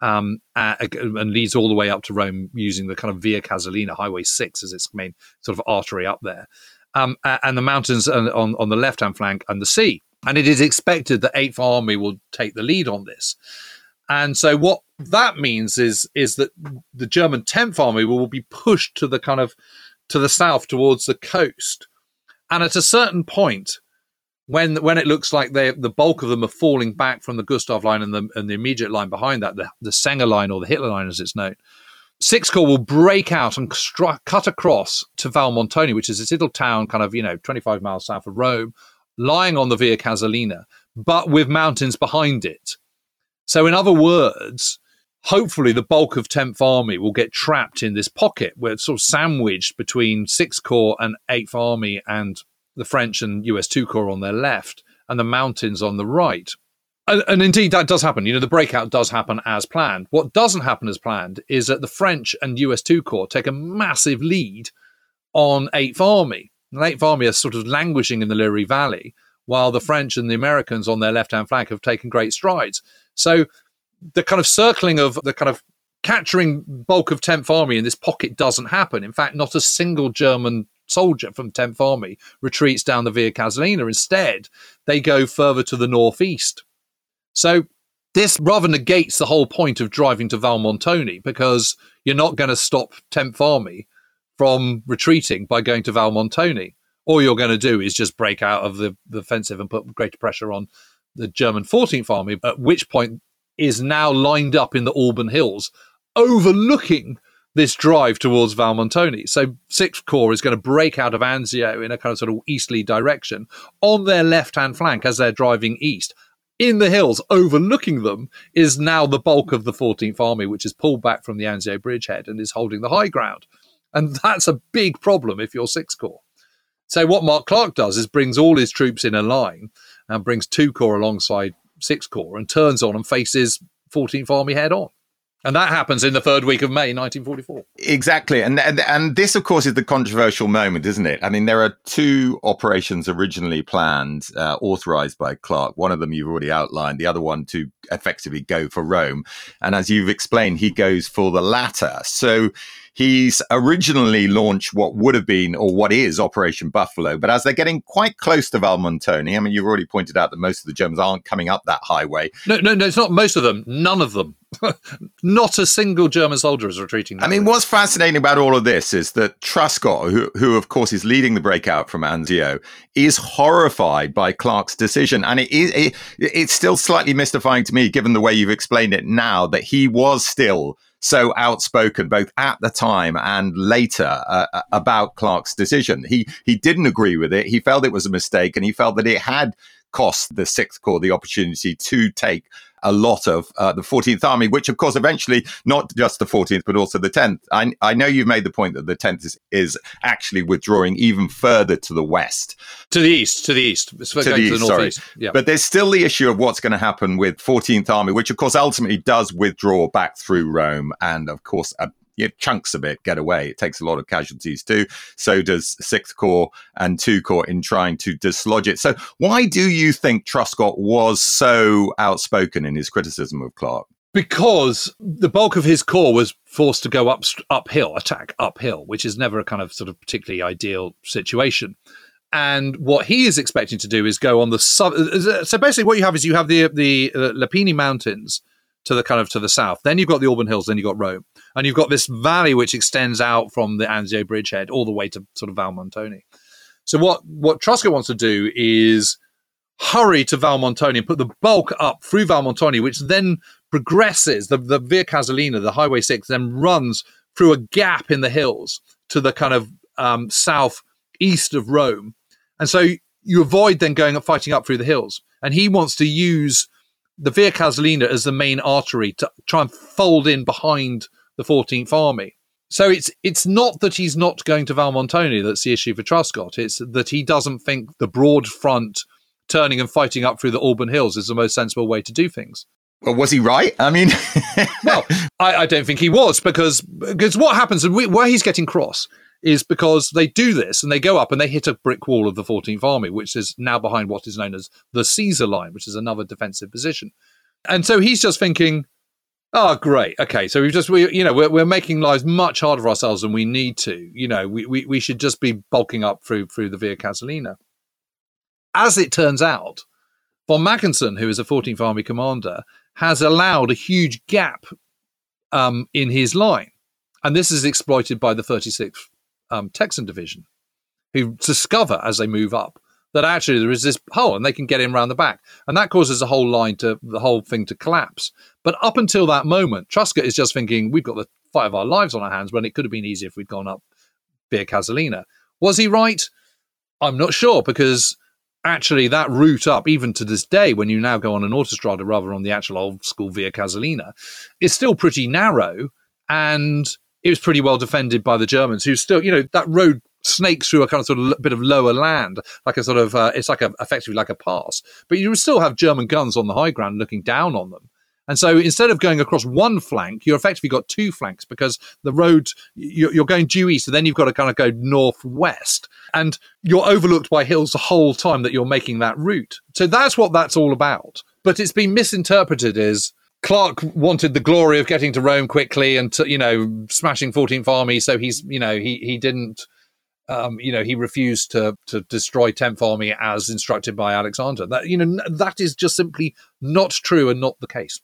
um, uh, and leads all the way up to Rome using the kind of Via Casalina, Highway Six, as its main sort of artery up there, um, and the mountains on on the left hand flank and the sea. And it is expected that Eighth Army will take the lead on this. And so what that means is is that the German Tenth Army will be pushed to the kind of to the south towards the coast. And at a certain point, when when it looks like they the bulk of them are falling back from the Gustav Line and the and the immediate line behind that, the, the Senger Line or the Hitler Line as it's known, Sixth Corps will break out and stru- cut across to Valmontone, which is this little town kind of, you know, twenty-five miles south of Rome, lying on the Via Casalina, but with mountains behind it. So in other words, hopefully the bulk of Tenth Army will get trapped in this pocket where it's sort of sandwiched between Sixth Corps and Eighth Army and the French and U S Two Corps on their left and the mountains on the right. And, and indeed, that does happen. You know, the breakout does happen as planned. What doesn't happen as planned is that the French and U S Two Corps take a massive lead on Eighth Army. The Eighth Army are sort of languishing in the Liri Valley, while the French and the Americans on their left-hand flank have taken great strides. So the kind of circling of the kind of capturing bulk of Tenth Army in this pocket doesn't happen. In fact, not a single German soldier from Tenth Army retreats down the Via Casalina. Instead, they go further to the northeast. So this rather negates the whole point of driving to Valmontone, because you're not going to stop Tenth Army from retreating by going to Valmontone. all you're going to do is just break out of the, the offensive and put greater pressure on the German fourteenth Army, at which point is now lined up in the Alban Hills, overlooking this drive towards Valmontone. So Sixth Corps is going to break out of Anzio in a kind of sort of easterly direction on their left-hand flank as they're driving east. In the hills, overlooking them, is now the bulk of the fourteenth Army, which is pulled back from the Anzio bridgehead and is holding the high ground. And that's a big problem if you're Sixth Corps. So what Mark Clark does is brings all his troops in a line and brings Two Corps alongside Sixth Corps and turns on and faces fourteenth Army head on. And that happens in the third week of May, nineteen forty-four. Exactly. And, and and this, of course, is the controversial moment, isn't it? I mean, there are two operations originally planned, uh, authorised by Clark. One of them you've already outlined, the other one to effectively go for Rome. And as you've explained, he goes for the latter. So he's originally launched what would have been, or what is, Operation Buffalo. But as they're getting quite close to Valmontone, I mean, you've already pointed out that most of the Germans aren't coming up that highway. No, no, no, it's not most of them. None of them. Not a single German soldier is retreating. I mean, what's fascinating about all of this is that Truscott, who, who of course is leading the breakout from Anzio, is horrified by Clark's decision. And it is it, it's still slightly mystifying to me, given the way you've explained it now, that he was still so outspoken, both at the time and later, uh, about Clark's decision. He, he didn't agree with it. He felt it was a mistake, and he felt that it had cost the Sixth Corps the opportunity to take a lot of uh, the fourteenth Army, which, of course, eventually, not just the fourteenth, but also the tenth. I, I know you've made the point that the tenth is, is actually withdrawing even further to the west. To the east, to the east. It's to the east, sorry. Yeah. But there's still the issue of what's going to happen with fourteenth Army, which, of course, ultimately does withdraw back through Rome and, of course, a Yeah, chunks of it get away. It takes a lot of casualties too. So does Sixth Corps and Two Corps in trying to dislodge it. So why do you think Truscott was so outspoken in his criticism of Clark? Because the bulk of his corps was forced to go up uphill, attack uphill, which is never a kind of sort of particularly ideal situation. And what he is expecting to do is go on the southern. So basically, what you have is you have the the uh, Lepini Mountains to the kind of to the south. Then you've got the Alban Hills, then you've got Rome. And you've got this valley which extends out from the Anzio bridgehead all the way to sort of Valmontone. So what, what Truscott wants to do is hurry to Valmontone and put the bulk up through Valmontone, which then progresses. The, the Via Casalina, the Highway six, then runs through a gap in the hills to the kind of um, southeast of Rome. And so you avoid then going and fighting up through the hills. And he wants to use the Via Casalina as the main artery to try and fold in behind the fourteenth Army. So it's it's not that he's not going to Valmontone that's the issue for Truscott. It's that he doesn't think the broad front turning and fighting up through the Alban Hills is the most sensible way to do things. Well, was he right? I mean... well, I, I don't think he was, because, because what happens, and we, where he's getting cross, is because they do this and they go up and they hit a brick wall of the fourteenth Army, which is now behind what is known as the Caesar Line, which is another defensive position. And so he's just thinking, oh, great. Okay, so we've just, we, you know, we're, we're making lives much harder for ourselves than we need to. You know, we, we, we should just be bulking up through through the Via Casalina. As it turns out, von Mackensen, who is a fourteenth Army commander, has allowed a huge gap um, in his line. And this is exploited by the thirty-sixth Um, Texan division, who discover as they move up that actually there is this hole and they can get in round the back, and that causes the whole line to the whole thing to collapse. But up until that moment, Truscott is just thinking, we've got the fight of our lives on our hands, when it could have been easier if we'd gone up Via Casalina. Was he right? I'm not sure, because actually that route up, even to this day, when you now go on an autostrada rather on the actual old school Via Casalina, is still pretty narrow, and it was pretty well defended by the Germans, who still, you know, that road snakes through a kind of sort of bit of lower land, like a sort of, uh, it's like a, effectively like a pass. But you still have German guns on the high ground looking down on them. And so instead of going across one flank, you're effectively got two flanks, because the road, you're going due east, and then you've got to kind of go northwest. And you're overlooked by hills the whole time that you're making that route. So that's what that's all about. But it's been misinterpreted as Clark wanted the glory of getting to Rome quickly and, to, you know, smashing fourteenth Army. So he's, you know, he he didn't, um, you know, he refused to to destroy tenth Army as instructed by Alexander. That, you know, that is just simply not true and not the case.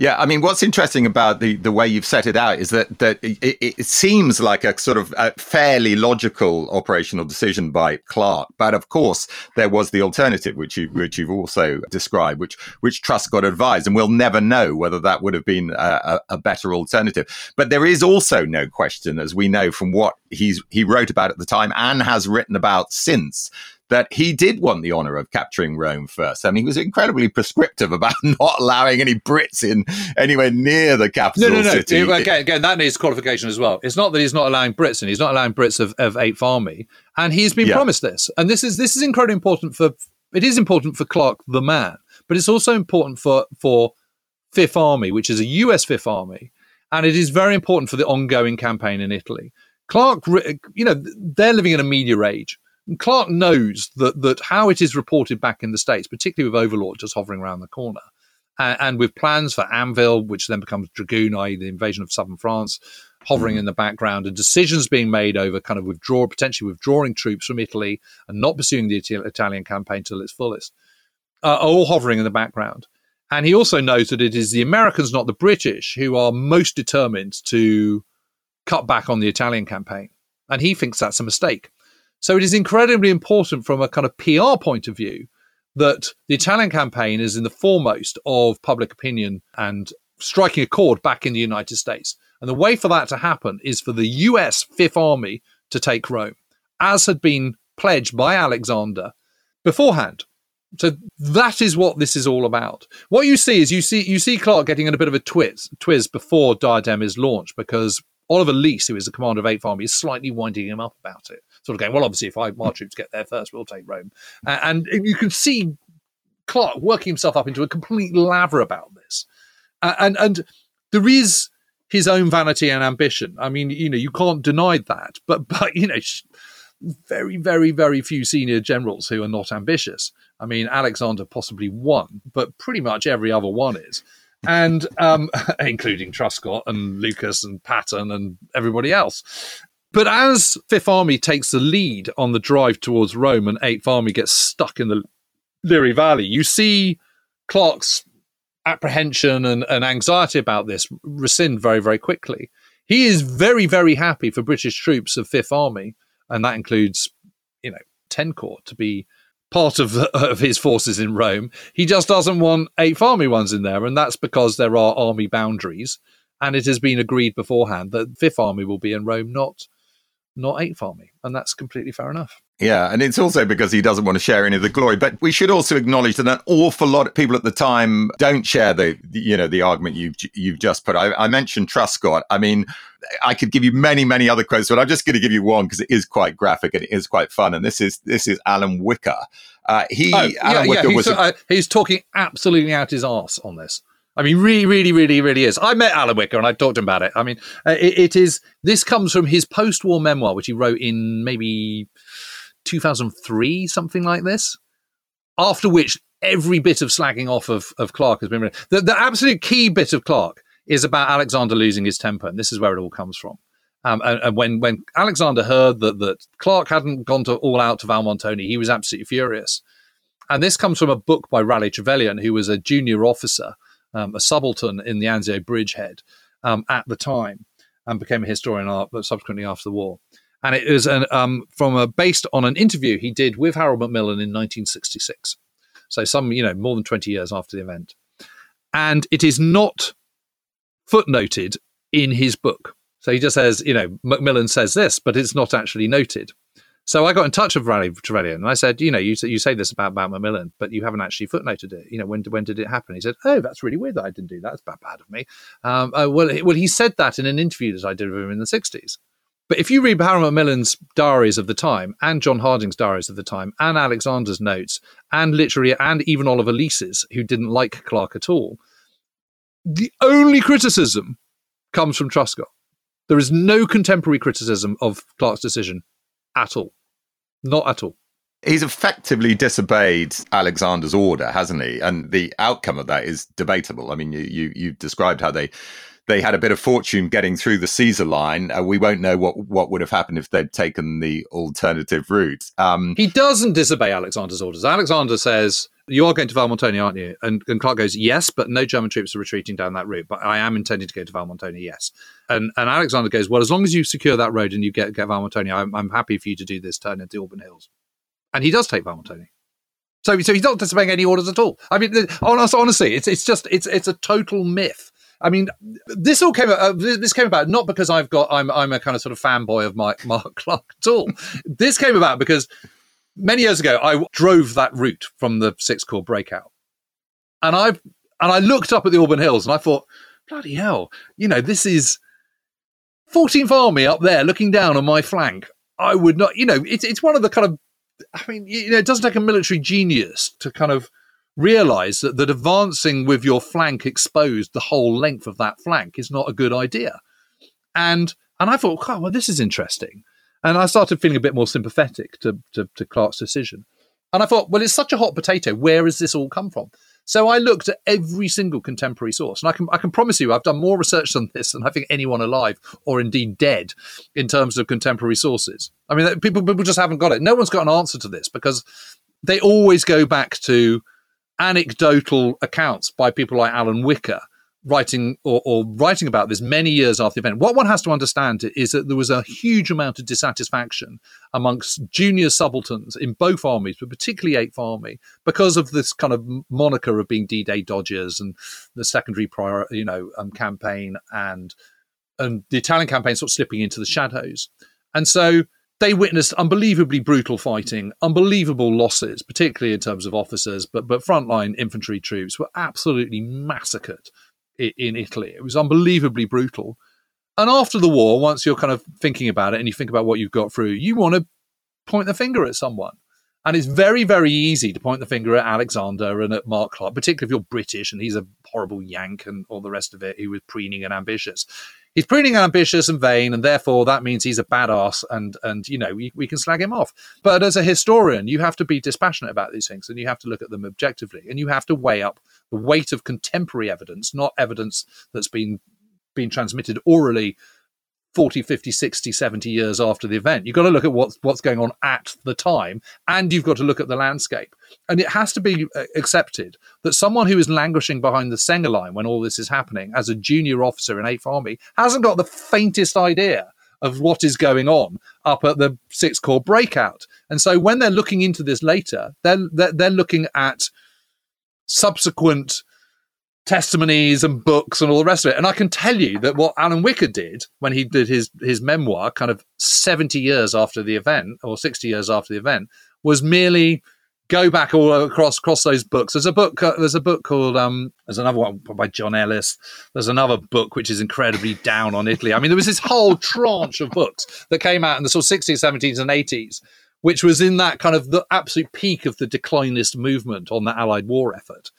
Yeah, I mean, what's interesting about the, the way you've set it out is that that it, it seems like a sort of a fairly logical operational decision by Clark, but of course there was the alternative, which you which you've also described, which which Truscott advised, and we'll never know whether that would have been a, a better alternative. But there is also no question, as we know from what he's he wrote about at the time and has written about since, that he did want the honour of capturing Rome first. I mean, he was incredibly prescriptive about not allowing any Brits in anywhere near the capital no, no, city. No, no, no. Again, again, that needs qualification as well. It's not that he's not allowing Brits in. He's not allowing Brits of, of Eighth Army. And he's been yeah. promised this. And this is this is incredibly important for... It is important for Clark, the man, but it's also important for, for Fifth Army, which is a U S Fifth Army. And it is very important for the ongoing campaign in Italy. Clark, you know, they're living in a media age. Clark knows that that how it is reported back in the States, particularly with Overlord just hovering around the corner, and, and with plans for Anvil, which then becomes Dragoon, that is the invasion of southern France, hovering mm. in the background, and decisions being made over kind of withdraw, potentially withdrawing troops from Italy and not pursuing the Italian campaign till its fullest, uh, are all hovering in the background. And he also knows that it is the Americans, not the British, who are most determined to cut back on the Italian campaign. And he thinks that's a mistake. So it is incredibly important from a kind of P R point of view that the Italian campaign is in the foremost of public opinion and striking a chord back in the United States. And the way for that to happen is for the U S Fifth Army to take Rome, as had been pledged by Alexander beforehand. So that is what this is all about. What you see is you see you see Clark getting in a bit of a twist, twist before Diadem is launched, because Oliver Leese, who is the commander of Eighth Army, is slightly winding him up about it. Sort of going, well, obviously, if I, my troops get there first, we'll take Rome. Uh, and you can see Clark working himself up into a complete lather about this. Uh, and and there is his own vanity and ambition. I mean, you know, you can't deny that. But, but you know, very, very, very few senior generals who are not ambitious. I mean, Alexander possibly one, but pretty much every other one is. And um, including Truscott and Lucas and Patton and everybody else. But as Fifth Army takes the lead on the drive towards Rome and Eighth Army gets stuck in the Liri Valley, you see Clark's apprehension and, and anxiety about this rescind very, very quickly. He is very, very happy for British troops of Fifth Army, and that includes, you know, tenth Corps to be part of, the, of his forces in Rome. He just doesn't want Eighth Army ones in there, and that's because there are army boundaries, and it has been agreed beforehand that Fifth Army will be in Rome, not... not Eighth Army, and that's completely fair enough. Yeah, and it's also because he doesn't want to share any of the glory. But we should also acknowledge that an awful lot of people at the time don't share the, the you know, the argument you've you've just put. I, I mentioned Truscott. I mean, I could give you many, many other quotes, but I'm just going to give you one because it is quite graphic and it is quite fun. And this is this is Alan Wicker. Uh, he oh, yeah, Alan Wicker yeah, he's, was a- uh, he's talking absolutely out his arse on this. I mean, really, really, really, really is. I met Alan Wicker and I talked to him about it. I mean, uh, it, it is, this comes from his post-war memoir, which he wrote in maybe two thousand three, something like this, after which every bit of slagging off of, of Clark has been written. The, the absolute key bit of Clark is about Alexander losing his temper, and this is where it all comes from. Um, and and when, when Alexander heard that, that Clark hadn't gone to all out to Valmontone, he was absolutely furious. And this comes from a book by Raleigh Trevelyan, who was a junior officer, Um, a subaltern in the Anzio bridgehead um, at the time, and became a historian subsequently after the war. And it is an, um, from a, based on an interview he did with Harold Macmillan in nineteen sixty-six. So some, you know, more than twenty years after the event. And it is not footnoted in his book. So he just says, you know, Macmillan says this, but it's not actually noted. So I got in touch with Raleigh Trevelyan and I said, you know, you, you say this about, about Macmillan, but you haven't actually footnoted it. You know, when, when did it happen? He said, oh, that's really weird that I didn't do that. That's bad, bad of me. Um, oh, well, he, well, he said that in an interview that I did with him in the sixties. But if you read Harold Macmillan's diaries of the time and John Harding's diaries of the time and Alexander's notes and literary and even Oliver Lease's, who didn't like Clark at all, the only criticism comes from Truscott. There is no contemporary criticism of Clark's decision at all. Not at all. He's effectively disobeyed Alexander's order, hasn't he? And the outcome of that is debatable. I mean, you you you've described how they they had a bit of fortune getting through the Caesar line. Uh, we won't know what, what would have happened if they'd taken the alternative route. Um, he doesn't disobey Alexander's orders. Alexander says, you are going to Valmontone, aren't you? And, and Clark goes, yes, but no German troops are retreating down that route. But I am intending to go to Valmontone, yes. And and Alexander goes, well, as long as you secure that road and you get, get Valmontone, I'm, I'm happy for you to do this turn into Alban Hills. And he does take Valmontone. So, so he's not disobeying any orders at all. I mean, honestly, it's it's just it's it's a total myth. I mean, this all came uh, this came about not because I've got I'm I'm a kind of sort of fanboy of Mike Mark Clark at all. This came about because many years ago I drove that route from the Sixth Corps breakout, and I and I looked up at the Alban Hills and I thought, bloody hell, you know, this is fourteenth Army up there looking down on my flank. I would not, you know, it's it's one of the kind of I mean, you know, it doesn't take a military genius to kind of realize that, that advancing with your flank exposed the whole length of that flank is not a good idea. And and I thought, God, well, this is interesting. And I started feeling a bit more sympathetic to, to, to Clark's decision. And I thought, well, it's such a hot potato. Where has this all come from? So I looked at every single contemporary source. And I can I can promise you I've done more research on this than I think anyone alive or indeed dead in terms of contemporary sources. I mean, people people just haven't got it. No one's got an answer to this because they always go back to anecdotal accounts by people like Alan Wicker writing or, or writing about this many years after the event. What one has to understand is that there was a huge amount of dissatisfaction amongst junior subalterns in both armies, but particularly Eighth Army, because of this kind of moniker of being D-Day dodgers and the secondary prior, you know, um, campaign and and the Italian campaign sort of slipping into the shadows. And so they witnessed unbelievably brutal fighting, unbelievable losses, particularly in terms of officers, but but frontline infantry troops were absolutely massacred in Italy. It was unbelievably brutal. And after the war, once you're kind of thinking about it and you think about what you've got through, you want to point the finger at someone. And it's very, very easy to point the finger at Alexander and at Mark Clark, particularly if you're British and he's a horrible Yank and all the rest of it. He was preening and ambitious. He's preening and ambitious and vain, and therefore that means he's a badass and, and you know, we, we can slag him off. But as a historian, you have to be dispassionate about these things and you have to look at them objectively and you have to weigh up the weight of contemporary evidence, not evidence that's been been transmitted orally forty, fifty, sixty, seventy years after the event. You've got to look at what's, what's going on at the time, and you've got to look at the landscape. And it has to be accepted that someone who is languishing behind the Senger line when all this is happening as a junior officer in Eighth Army hasn't got the faintest idea of what is going on up at the Sixth Corps breakout. And so when they're looking into this later, they're they're, they're looking at subsequent testimonies and books and all the rest of it. And I can tell you that what Alan Wicker did when he did his his memoir kind of seventy years after the event or sixty years after the event was merely go back all across across those books. There's a book uh, there's a book called um there's another one by John Ellis. There's another book which is incredibly down on Italy. I mean, there was this whole tranche of books that came out in the sort of sixties, seventies and eighties, which was in that kind of the absolute peak of the declinist movement on the Allied war effort.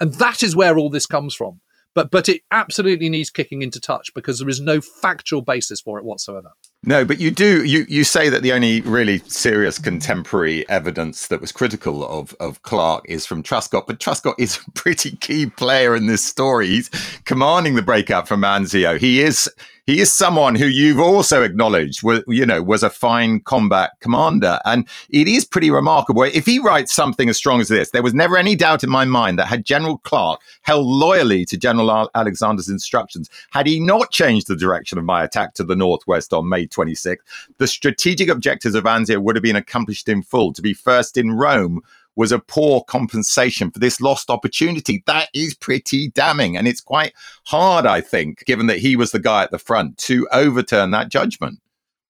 And that is where all this comes from. But but it absolutely needs kicking into touch because there is no factual basis for it whatsoever. No, but you do you, you say that the only really serious contemporary evidence that was critical of, of Clark is from Truscott, but Truscott is a pretty key player in this story. He's commanding the breakout from Anzio. He is he is someone who you've also acknowledged was, you know, was a fine combat commander. And it is pretty remarkable. If he writes something as strong as this, there was never any doubt in my mind that had General Clark held loyally to General Alexander's instructions, had he not changed the direction of my attack to the northwest on May twenty-sixth, the strategic objectives of Anzio would have been accomplished in full. To be first in Rome was a poor compensation for this lost opportunity. That is pretty damning. And it's quite hard, I think, given that he was the guy at the front, to overturn that judgment.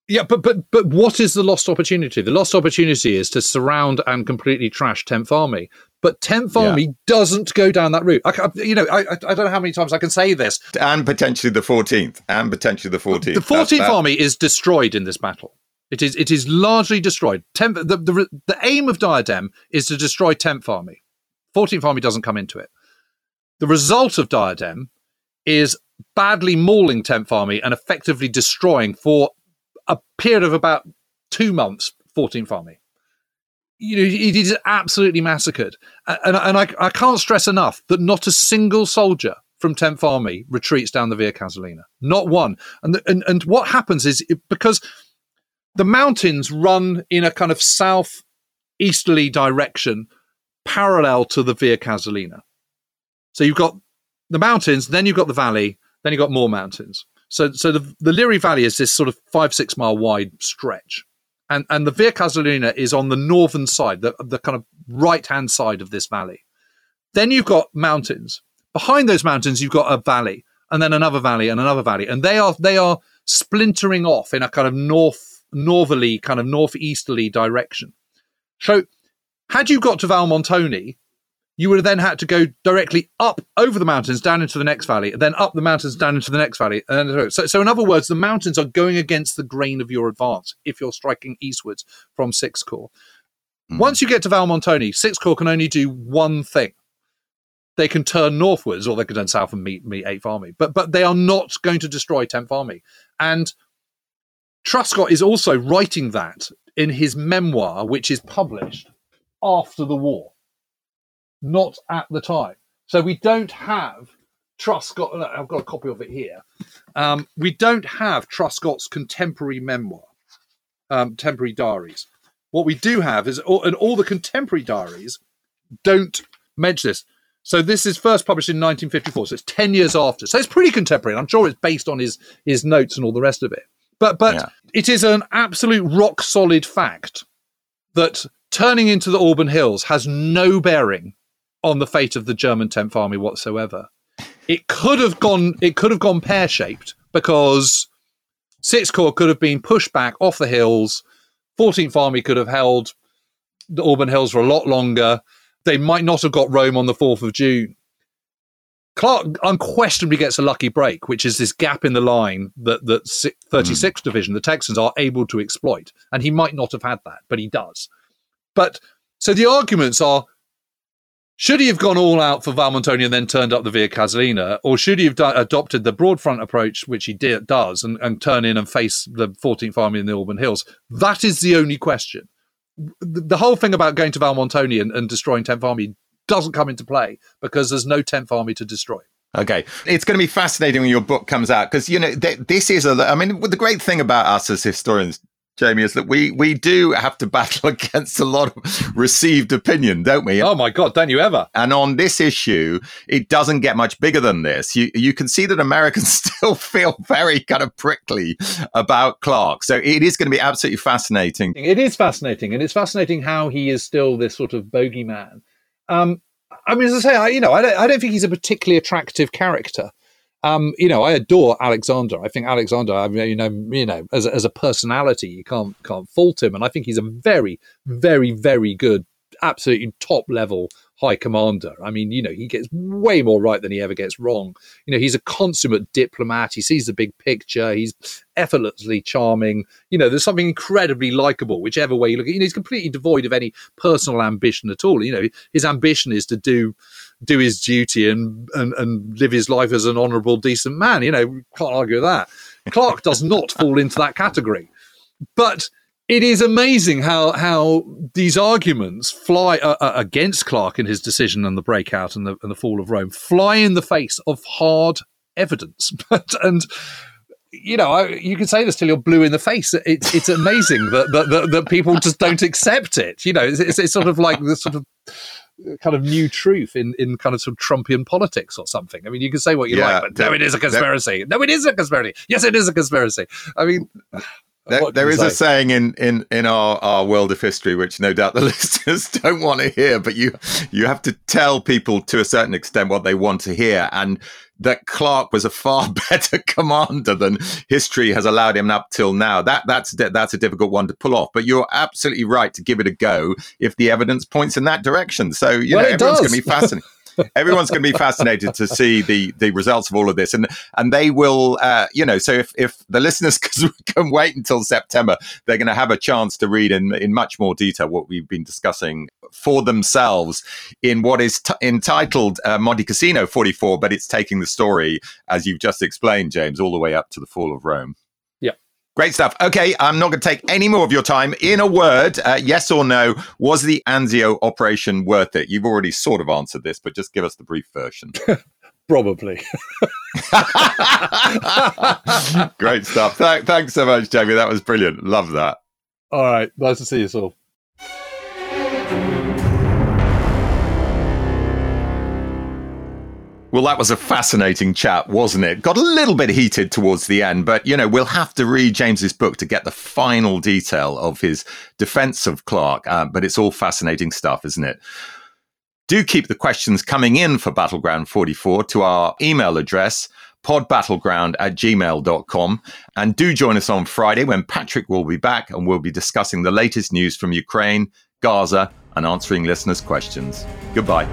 Yeah, but but but what is the lost opportunity? The lost opportunity is to surround and completely trash tenth Army. But tenth Army yeah. doesn't go down that route. I, you know, I I don't know how many times I can say this. And potentially the fourteenth. And potentially the fourteenth. The fourteenth that, Army that. is destroyed in this battle. It is it is largely destroyed. tenth, the, the the aim of Diadem is to destroy tenth Army. fourteenth Army doesn't come into it. The result of Diadem is badly mauling tenth Army and effectively destroying for a period of about two months fourteenth Army. You know, it is absolutely massacred. And, and I, I can't stress enough that not a single soldier from tenth Army retreats down the Via Casalina. Not one. And, the, and, and what happens is, it, because the mountains run in a kind of south-easterly direction parallel to the Via Casalina. So you've got the mountains, then you've got the valley, then you've got more mountains. So so the, the Liri Valley is this sort of five, six mile wide stretch. And and the Via Casalina is on the northern side, the, the kind of right-hand side of this valley. Then you've got mountains. Behind those mountains, you've got a valley, and then another valley, and another valley. And they are they are splintering off in a kind of north northerly, kind of northeasterly direction. So had you got to Valmontone, you would have then had to go directly up over the mountains, down into the next valley, and then up the mountains, down into the next valley. And so, so in other words, the mountains are going against the grain of your advance if you're striking eastwards from Sixth Corps. Mm. Once you get to Valmontone, Sixth Corps can only do one thing. They can turn northwards, or they can turn south and meet meet Eighth Army. But but they are not going to destroy Tenth Army. And Truscott is also writing that in his memoir, which is published after the war, not at the time. So we don't have Truscott. I've got a copy of it here. Um, we don't have Truscott's contemporary memoir, um, contemporary diaries. What we do have is, and all the contemporary diaries don't mention this. So this is first published in nineteen fifty-four, so it's ten years after. So it's pretty contemporary, and I'm sure it's based on his his notes and all the rest of it. But but yeah. It is an absolute rock solid fact that turning into the Alban Hills has no bearing on the fate of the German Tenth Army whatsoever. It could have gone it could have gone pear-shaped, because Sixth Corps could have been pushed back off the hills, fourteenth Army could have held the Alban Hills for a lot longer. They might not have got Rome on the fourth of June. Clark unquestionably gets a lucky break, which is this gap in the line that the thirty-sixth mm. Division, the Texans, are able to exploit. And he might not have had that, but he does. But so the arguments are, should he have gone all out for Valmontone and then turned up the Via Casalina, or should he have do- adopted the broad front approach, which he de- does, and, and turn in and face the fourteenth Army in the Alban Hills? That is the only question. The whole thing about going to Valmontone and, and destroying tenth Army doesn't come into play because there's no tenth Army to destroy. Okay. It's going to be fascinating when your book comes out because, you know, th- this is, a, I mean, the great thing about us as historians, Jamie, is that we, we do have to battle against a lot of received opinion, don't we? Oh, my God, don't you ever. And on this issue, it doesn't get much bigger than this. You you can see that Americans still feel very kind of prickly about Clark. So it is going to be absolutely fascinating. It is fascinating. And it's fascinating how he is still this sort of bogeyman. Um, I mean, as I say, I, you know, I don't, I don't think he's a particularly attractive character. Um, you know, I adore Alexander. I think Alexander, I mean, you know, you know, as a, as a personality, you can't can't fault him, and I think he's a very, very, very good, absolutely top level high commander. I mean, you know, he gets way more right than he ever gets wrong. You know, he's a consummate diplomat. He sees the big picture. He's effortlessly charming. You know, there's something incredibly likable, whichever way you look at it. You know, he's completely devoid of any personal ambition at all. You know, his ambition is to do do his duty and, and, and live his life as an honourable, decent man. You know, can't argue with that. Clark does not fall into that category. But it is amazing how how these arguments fly uh, uh, against Clark in his decision and the breakout and the, and the fall of Rome fly in the face of hard evidence. But, and, you know, I, you can say this till you're blue in the face. It's it's amazing that, that, that, that people just don't accept it. You know, it's, it's, it's sort of like this sort of kind of new truth in, in kind of, sort of Trumpian politics or something. I mean, you can say what you yeah, like, but no, it is a conspiracy. No, it is a conspiracy. Yes, it is a conspiracy. I mean, there, there is say? a saying in, in, in our, our world of history, which no doubt the listeners don't want to hear, but you you have to tell people to a certain extent what they want to hear. And that Clark was a far better commander than history has allowed him up till now. That that's that's a difficult one to pull off, but you're absolutely right to give it a go if the evidence points in that direction. So you well, know everyone's going to be fascinated. Everyone's going to be fascinated to see the the results of all of this, and and they will, uh, you know. So if if the listeners can wait until September, they're going to have a chance to read in in much more detail what we've been discussing for themselves in what is t- entitled uh, Monte Cassino forty-four, but it's taking the story, as you've just explained, James, all the way up to the fall of Rome. Yeah, great stuff. Okay, I'm not going to take any more of your time. In a word, uh, yes or no, was the Anzio operation worth it? You've already sort of answered this, but just give us the brief version. Probably. Great stuff. Th- thanks so much, Jamie. That was brilliant. Love that. All right. Nice to see you all. Well, that was a fascinating chat, wasn't it? Got a little bit heated towards the end, but, you know, we'll have to read James's book to get the final detail of his defense of Clark. Uh, but it's all fascinating stuff, isn't it? Do keep the questions coming in for Battleground forty-four to our email address, podbattleground at gmail dot com. And do join us on Friday when Patrick will be back and we'll be discussing the latest news from Ukraine, Gaza, and answering listeners' questions. Goodbye.